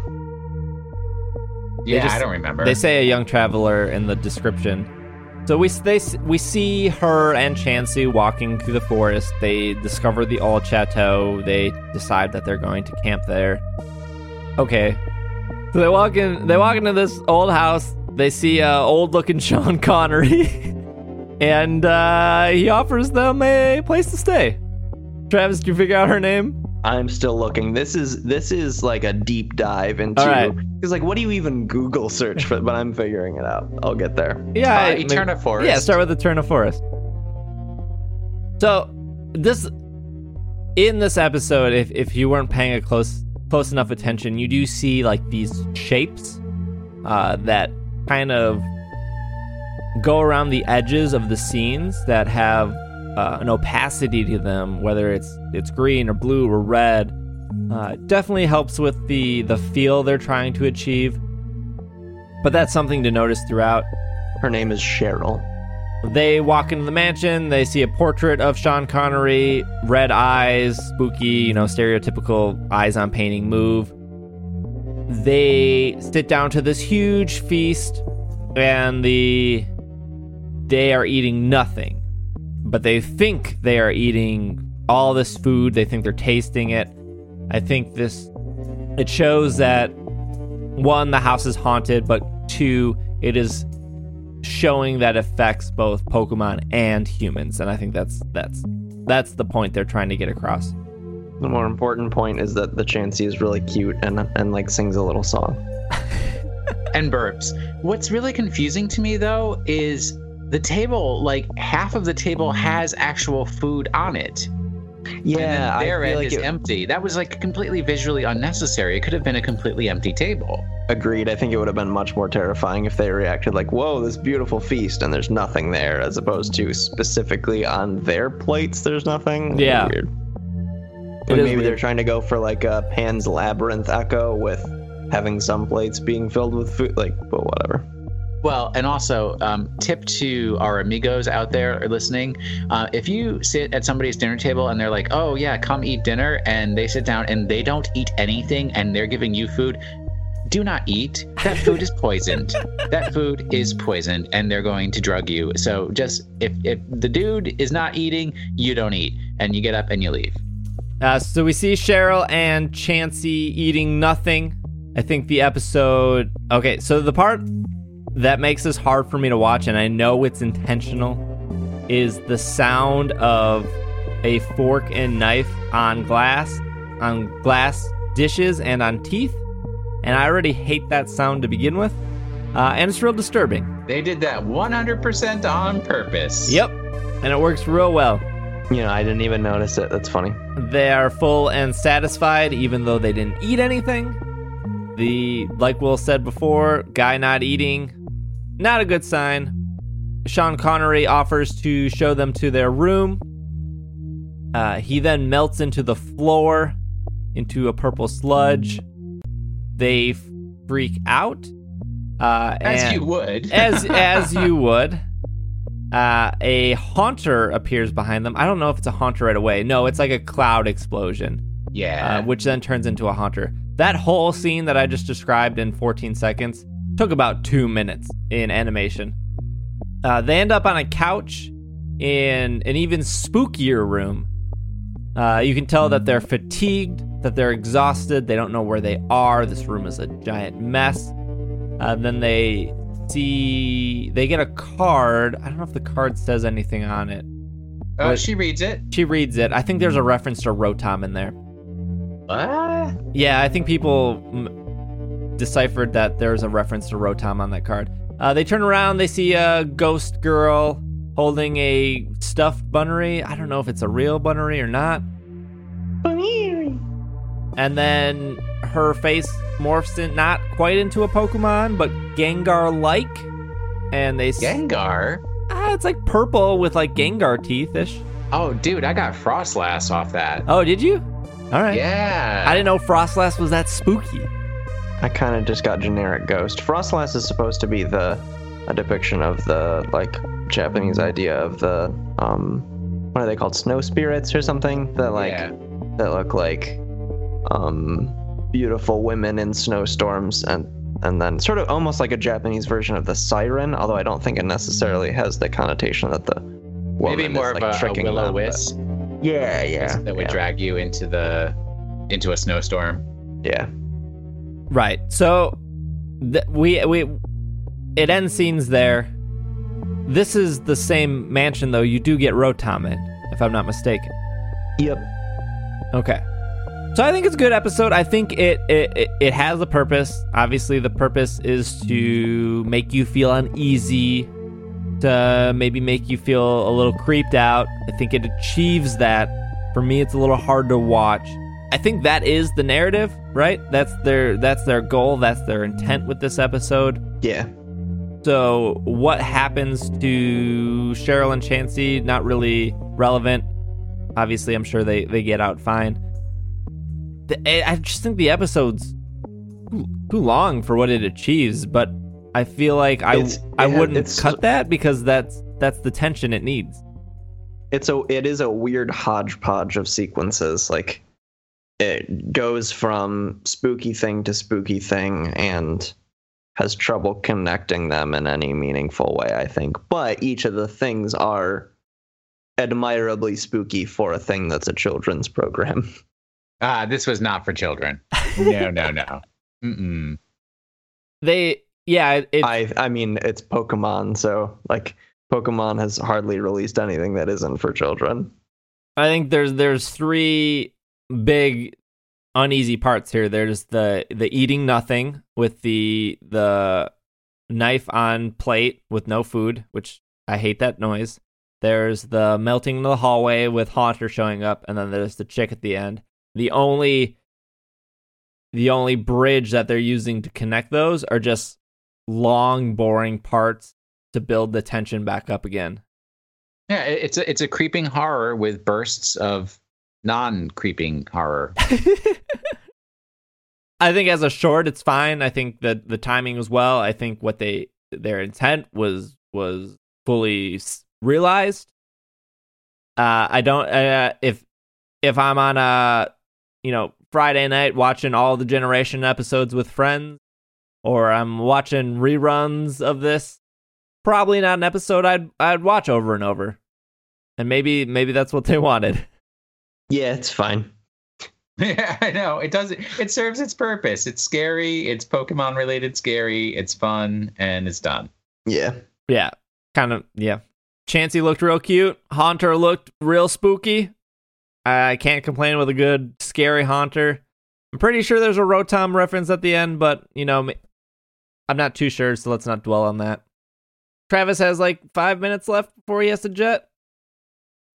Yeah, I don't remember. They say a young traveler in the description... So we see her and Chansey walking through the forest. They discover the Old Chateau. They decide that they're going to camp there. Okay. So they walk into this old house. They see old-looking Sean Connery. And he offers them a place to stay. Travis, did you figure out her name? I'm still looking. This is like a deep dive into... All right. It's like, what do you even Google search for? But I'm figuring it out. I'll get there. Yeah, Eterna Forest. Yeah, start with Eterna Forest. So, in this episode, if you weren't paying a close enough attention, you do see like these shapes that kind of go around the edges of the scenes that have an opacity to them, whether it's green or blue or red. Definitely helps with the feel they're trying to achieve, but that's something to notice throughout. Her name is Cheryl. They walk into the mansion. They see a portrait of Sean Connery, red eyes, spooky, you know, stereotypical eyes on painting move. They sit down to this huge feast, and they are eating nothing. but they think they are eating all this food. They think they're tasting it. I think this, it shows that, one, the house is haunted, but two, it is showing that affects both Pokemon and humans. And I think that's the point they're trying to get across. The more important point is that the Chansey is really cute and like sings a little song. And burps. What's really confusing to me though is the table, like half of the table has actual food on it. Yeah, and their end like is empty. That was like completely visually unnecessary. It could have been a completely empty table. Agreed. I think it would have been much more terrifying if they reacted like, whoa, this beautiful feast, and there's nothing there, as opposed to specifically on their plates there's nothing. Yeah. Weird. But maybe weird. They're trying to go for like a Pan's Labyrinth echo with having some plates being filled with food, like, but whatever. Well, and also, tip to our amigos out there listening, if you sit at somebody's dinner table and they're like, oh yeah, come eat dinner, and they sit down and they don't eat anything and they're giving you food, do not eat. That food is poisoned. That food is poisoned, and they're going to drug you. So just, if the dude is not eating, you don't eat, and you get up and you leave. So we see Cheryl and Chansey eating nothing. I think the episode... Okay, so the part... that makes this hard for me to watch, and I know it's intentional, is the sound of a fork and knife on glass dishes and on teeth. And I already hate that sound to begin with. And it's real disturbing. They did that 100% on purpose. Yep. And it works real well. You know, I didn't even notice it. That's funny. They are full and satisfied, even though they didn't eat anything. Like Will said before, guy not eating, not a good sign. Sean Connery offers to show them to their room. He then melts into the floor, into a purple sludge. They freak out. As you would. A Haunter appears behind them. I don't know if it's a Haunter right away. No, it's like a cloud explosion. Yeah. Which then turns into a Haunter. That whole scene that I just described in 14 seconds took about 2 minutes in animation. They end up on a couch in an even spookier room. You can tell that they're fatigued, that they're exhausted. They don't know where they are. This room is a giant mess. Then they get a card. I don't know if the card says anything on it. Oh, she reads it. She reads it. I think there's a reference to Rotom in there. What? Yeah, I think people deciphered that there's a reference to Rotom on that card. They turn around, they see a ghost girl holding a stuffed bunnery. I don't know if it's a real bunnery or not. Bunnery. And then her face morphs in, not quite into a Pokemon, but Gengar-like. And they Gengar? It's like purple with like Gengar teeth-ish. Oh, dude, I got Frostlass off that. Oh, did you? All right. Yeah. I didn't know Frostlass was that spooky. I kind of just got generic ghost. Frostlass is supposed to be a depiction of the like Japanese idea of the what are they called, snow spirits or something that like that look like beautiful women in snowstorms and then sort of almost like a Japanese version of the siren, although I don't think it necessarily has the connotation that the woman maybe more is, like, of a will-o-wisp. Yeah. That would drag you into a snowstorm. Yeah. Right. So it ends scenes there. This is the same mansion, though. You do get Rotom in, if I'm not mistaken. Yep. Okay. So I think it's a good episode. I think it has a purpose. Obviously, the purpose is to make you feel uneasy, to maybe make you feel a little creeped out. I think it achieves that. For me, it's a little hard to watch. I think that is the narrative, right? That's their goal. That's their intent with this episode. Yeah. So what happens to Cheryl and Chansey? Not really relevant. Obviously, I'm sure they get out fine. I just think the episode's too long for what it achieves, but I feel like I wouldn't cut that because that's the tension it needs. It is a weird hodgepodge of sequences. Like it goes from spooky thing to spooky thing and has trouble connecting them in any meaningful way, I think. But each of the things are admirably spooky for a thing that's a children's program. This was not for children. No, no, no. Mm-mm. I mean, it's Pokemon, so like Pokemon has hardly released anything that isn't for children. I think there's three big uneasy parts here. There's the eating nothing with the knife on plate with no food, which I hate that noise. There's the melting in the hallway with Haunter showing up, and then there's the chick at the end. The only bridge that they're using to connect those are just long, boring parts to build the tension back up again. Yeah, it's a creeping horror with bursts of non-creeping horror. I think as a short, it's fine. I think that the timing was well. I think what their intent was fully realized. If I'm on a Friday night watching all the Generation episodes with friends, or I'm watching reruns of this, probably not an episode I'd watch over and over. And maybe that's what they wanted. Yeah, it's fine. Yeah, I know. It serves its purpose. It's scary, it's Pokemon related scary, it's fun, and it's done. Yeah. Yeah. Kind of, yeah. Chansey looked real cute. Haunter looked real spooky. I can't complain with a good scary Haunter. I'm pretty sure there's a Rotom reference at the end, but I'm not too sure, so let's not dwell on that. Travis has like 5 minutes left before he has to jet.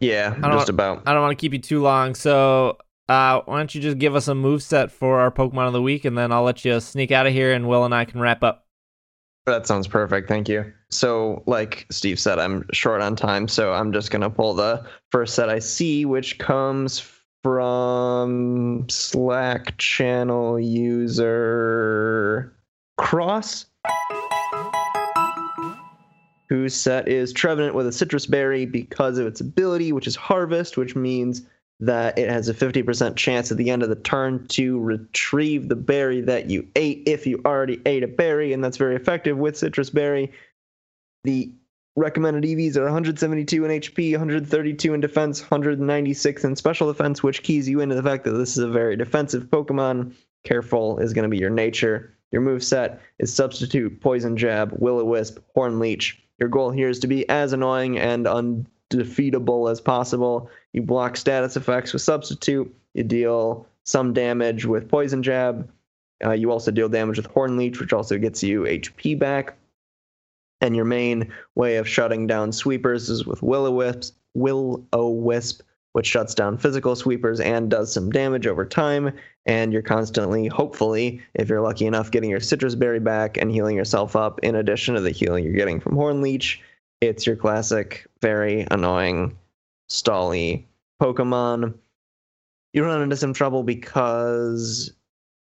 Yeah, about. I don't want to keep you too long, so why don't you just give us a moveset for our Pokemon of the Week, and then I'll let you sneak out of here, and Will and I can wrap up. That sounds perfect. Thank you. So like Steve said, I'm short on time, so I'm just going to pull the first set I see, which comes from Slack channel user Cross, whose set is Trevenant with a Sitrus Berry because of its ability, which is Harvest, which means that it has a 50% chance at the end of the turn to retrieve the berry that you ate if you already ate a berry, and that's very effective with Sitrus Berry. The recommended EVs are 172 in HP, 132 in defense, 196 in special defense, which keys you into the fact that this is a very defensive Pokemon. Careful is going to be your nature. Your moveset is Substitute, Poison Jab, Will-O-Wisp, Horn Leech. Your goal here is to be as annoying and undefeatable as possible. You block status effects with Substitute. You deal some damage with Poison Jab. You also deal damage with Horn Leech, which also gets you HP back. And your main way of shutting down sweepers is with Will-O-Wisp, which shuts down physical sweepers and does some damage over time. And you're constantly, hopefully, if you're lucky enough, getting your Sitrus Berry back and healing yourself up in addition to the healing you're getting from Horn Leech. It's your classic, very annoying, stally Pokemon. You run into some trouble because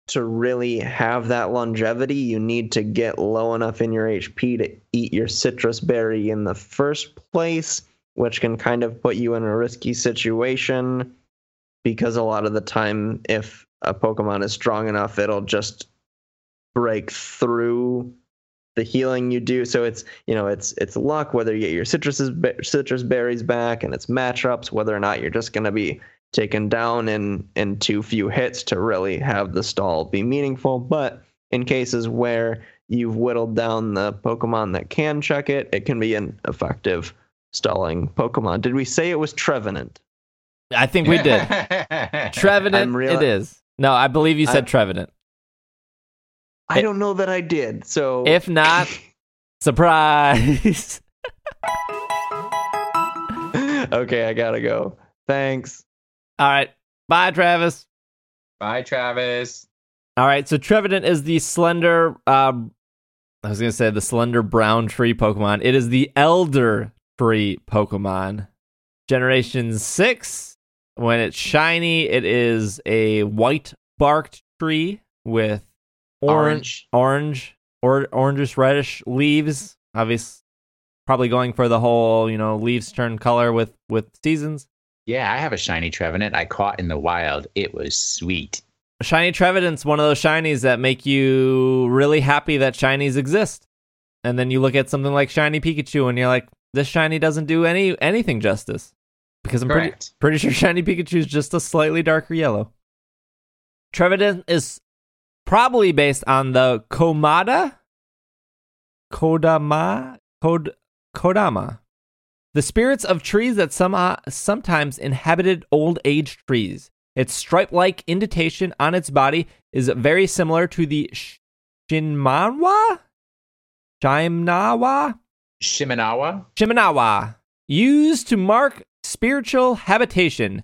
to really have that longevity, you need to get low enough in your HP to eat your Sitrus Berry in the first place, which can kind of put you in a risky situation because a lot of the time, if a Pokemon is strong enough, it'll just break through the healing you do. So it's luck whether you get your citrus berries back, and it's matchups whether or not you're just going to be taken down in too few hits to really have the stall be meaningful. But in cases where you've whittled down the Pokemon that can check it, it can be an effective stalling Pokemon. Did we say it was Trevenant? I think we did. Trevenant, it is. No, I believe you said Trevenant. I don't know that I did, so... If not, surprise! Okay, I gotta go. Thanks. All right. Bye, Travis. Bye, Travis. All right, so Trevenant is the slender... I was gonna say the slender brown tree Pokemon. It is the elder tree Pokemon. Generation 6. When it's shiny, it is a white-barked tree with orangish reddish leaves. Obviously, probably going for the whole, leaves turn color with seasons. Yeah, I have a shiny Trevenant I caught in the wild. It was sweet. Shiny Trevenant's one of those shinies that make you really happy that shinies exist. And then you look at something like shiny Pikachu and you're like, this shiny doesn't do anything justice. because I'm pretty sure Shiny Pikachu's just a slightly darker yellow. Trevenant is probably based on the Kodama. The spirits of trees that sometimes inhabited old age trees. Its stripe-like indentation on its body is very similar to the Shimenawa, used to mark spiritual habitation,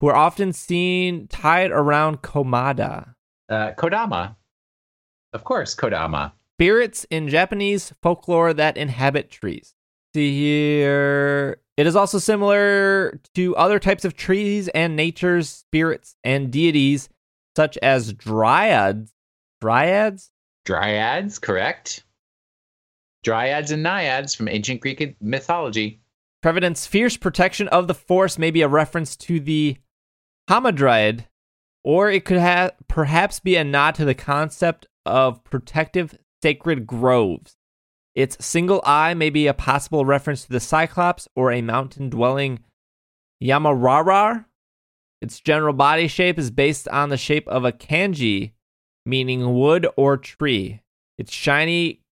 who are often seen tied around Kodama. Of course, Kodama. Spirits in Japanese folklore that inhabit trees. See here. It is also similar to other types of trees and nature's spirits and deities, such as dryads. Dryads, correct. Dryads and naiads from ancient Greek mythology. Trevenant's fierce protection of the forest may be a reference to the Hamadryad, or it could perhaps be a nod to the concept of protective sacred groves. Its single eye may be a possible reference to the Cyclops or a mountain-dwelling Yamararar. Its general body shape is based on the shape of a kanji, meaning wood or tree. Its shiny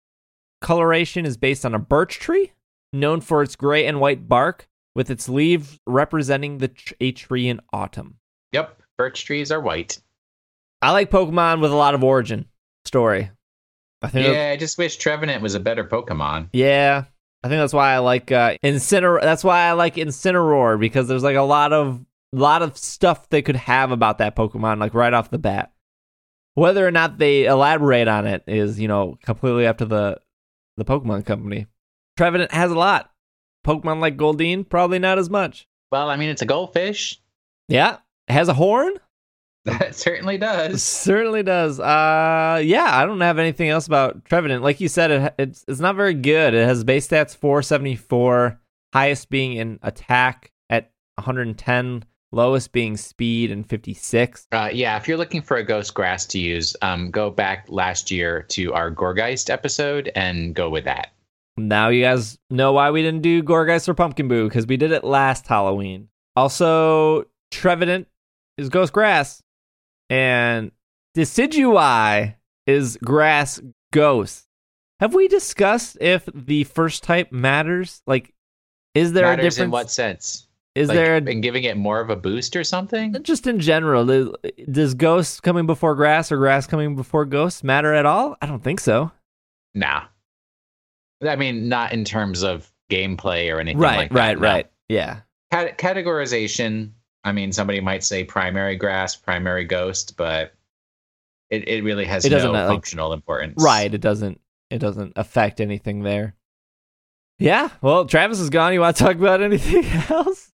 coloration is based on a birch tree, known for its gray and white bark, with its leaves representing a tree in autumn. Yep, birch trees are white. I like Pokemon with a lot of origin story. I just wish Trevenant was a better Pokemon. Yeah, I think that's why I like Incineroar. That's why I like Incineroar, because there's like a lot of stuff they could have about that Pokemon, like right off the bat. Whether or not they elaborate on it is, completely up to the Pokemon company. Trevenant has a lot. Pokemon like Goldeen, probably not as much. Well, I mean, it's a goldfish. Yeah, it has a horn. That certainly does. Yeah, I don't have anything else about Trevenant. Like you said, it's not very good. It has base stats 474, highest being in attack at 110, lowest being speed and 56. Yeah, if you're looking for a ghost grass to use, go back last year to our Gorgeist episode and go with that. Now you guys know why we didn't do Gorgeist or Pumpkin Boo, because we did it last Halloween. Also, Trevenant is ghost grass. And Decidueye is grass ghost. Have we discussed if the first type matters? Like, is there a difference? In what sense? Is like, there in giving it more of a boost or something? Just in general, does ghost coming before grass or grass coming before ghost matter at all? I don't think so. Nah. I mean, not in terms of gameplay or anything like that. Right. Yeah. Categorization. I mean, somebody might say primary grass, primary ghost, but it really has no functional importance. Right, it doesn't affect anything there. Yeah, well, Travis is gone. You want to talk about anything else?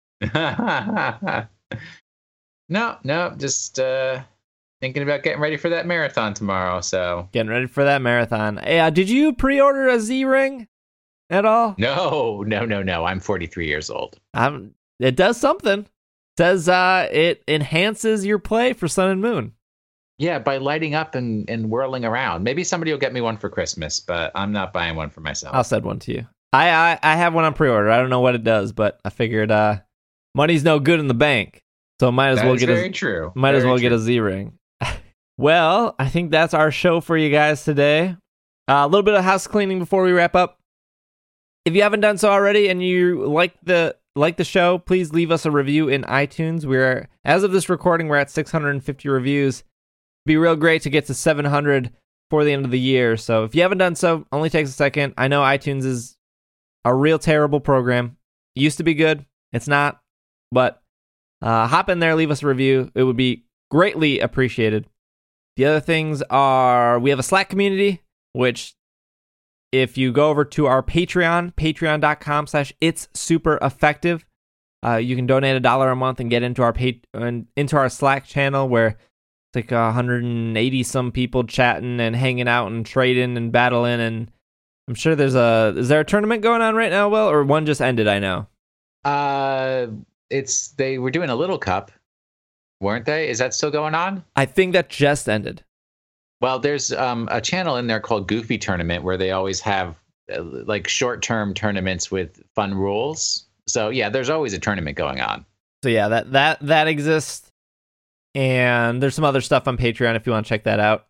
No, just thinking about getting ready for that marathon tomorrow, so. Getting ready for that marathon. Yeah, did you pre-order a Z-Ring at all? No. I'm 43 years old. It does something. Says it enhances your play for Sun and Moon. Yeah, by lighting up and whirling around. Maybe somebody will get me one for Christmas, but I'm not buying one for myself. I'll send one to you. I have one on pre-order. I don't know what it does, but I figured money's no good in the bank, so might as well get a Z-Ring. Well, I think that's our show for you guys today. A little bit of house cleaning before we wrap up. If you haven't done so already and you like the show, please leave us a review in iTunes. We're, as of this recording, we're at 650 reviews. It'd be real great to get to 700 before the end of the year. So if you haven't done so, only takes a second. I know iTunes is a real terrible program. It used to be good. It's not. But hop in there, leave us a review. It would be greatly appreciated. The other things are we have a Slack community, which if you go over to our Patreon, patreon.com/itssupereffective, you can donate $1 a month and get into our Slack channel where it's like 180 some people chatting and hanging out and trading and battling. And I'm sure is there a tournament going on right now, Will, or one just ended? I know. They were doing a little cup, weren't they? Is that still going on? I think that just ended. Well, there's a channel in there called Goofy Tournament where they always have like short-term tournaments with fun rules. So yeah, there's always a tournament going on. So yeah, that exists. And there's some other stuff on Patreon if you want to check that out.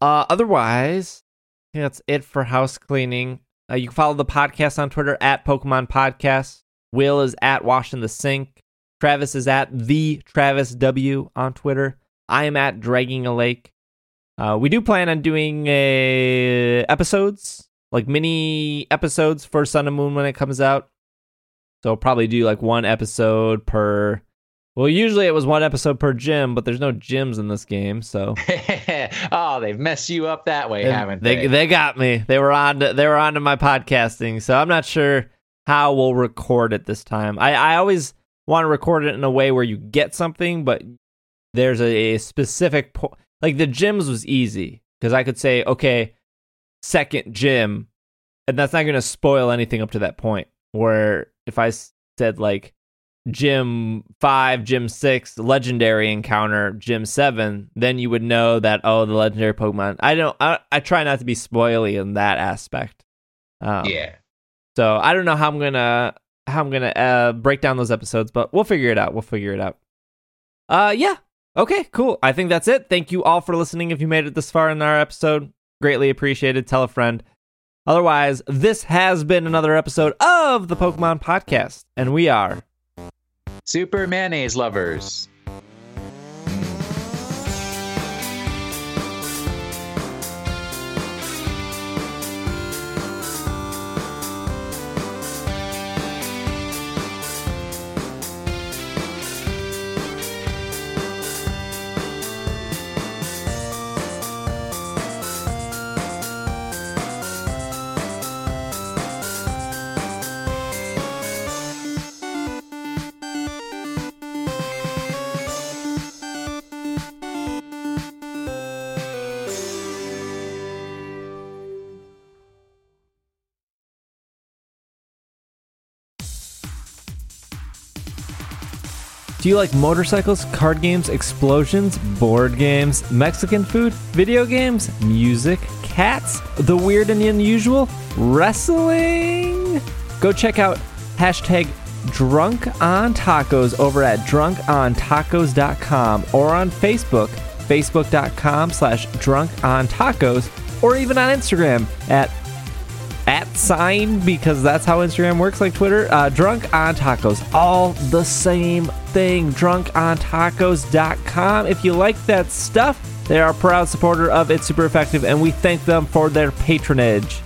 Otherwise, I think that's it for house cleaning. You can follow the podcast on Twitter at Pokemon Podcast. Will is at Wash in the Sink. Travis is at the Travis W on Twitter. I am at Dragging a Lake. We do plan on doing episodes, like mini episodes for Sun and Moon when it comes out. So I'll probably do like one episode per. Well, usually it was one episode per gym, but there's no gyms in this game, so. Oh, they've messed you up that way, haven't they? They got me. They were onto my podcasting, so I'm not sure how we'll record it this time. I always want to record it in a way where you get something, but there's a specific point. Like the gyms was easy because I could say, okay, second gym, and that's not going to spoil anything up to that point. Where if I said like, Gym 5, Gym 6, Legendary Encounter, Gym 7, then you would know that, oh, the Legendary Pokemon. I try not to be spoily in that aspect. Yeah. So I don't know how I'm going to break down those episodes, but we'll figure it out. Yeah. Okay, cool. I think that's it. Thank you all for listening. If you made it this far in our episode, greatly appreciated. Tell a friend. Otherwise, this has been another episode of the Pokemon Podcast, and we are... Super Mayonnaise Lovers. Do you like motorcycles, card games, explosions, board games, Mexican food, video games, music, cats, the weird and unusual, wrestling? Go check out #DrunkOnTacos over at drunkontacos.com or on Facebook, facebook.com/drunkontacos, or even on Instagram at because that's how Instagram works, like Twitter. Drunk on Tacos, all the same thing. drunkontacos.com. If you like that stuff, they are a proud supporter of It's Super Effective, and we thank them for their patronage.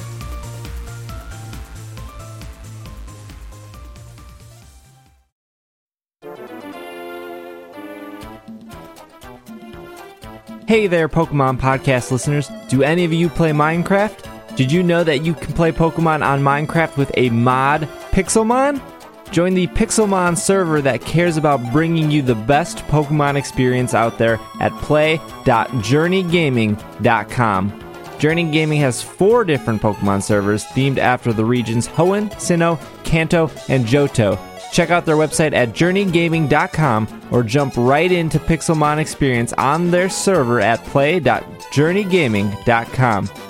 Hey there, Pokemon Podcast listeners. Do any of you play Minecraft? Did you know that you can play Pokemon on Minecraft with a mod, Pixelmon? Join the Pixelmon server that cares about bringing you the best Pokemon experience out there at play.journeygaming.com. Journey Gaming has 4 different Pokemon servers themed after the regions Hoenn, Sinnoh, Kanto, and Johto. Check out their website at journeygaming.com or jump right into Pixelmon experience on their server at play.journeygaming.com.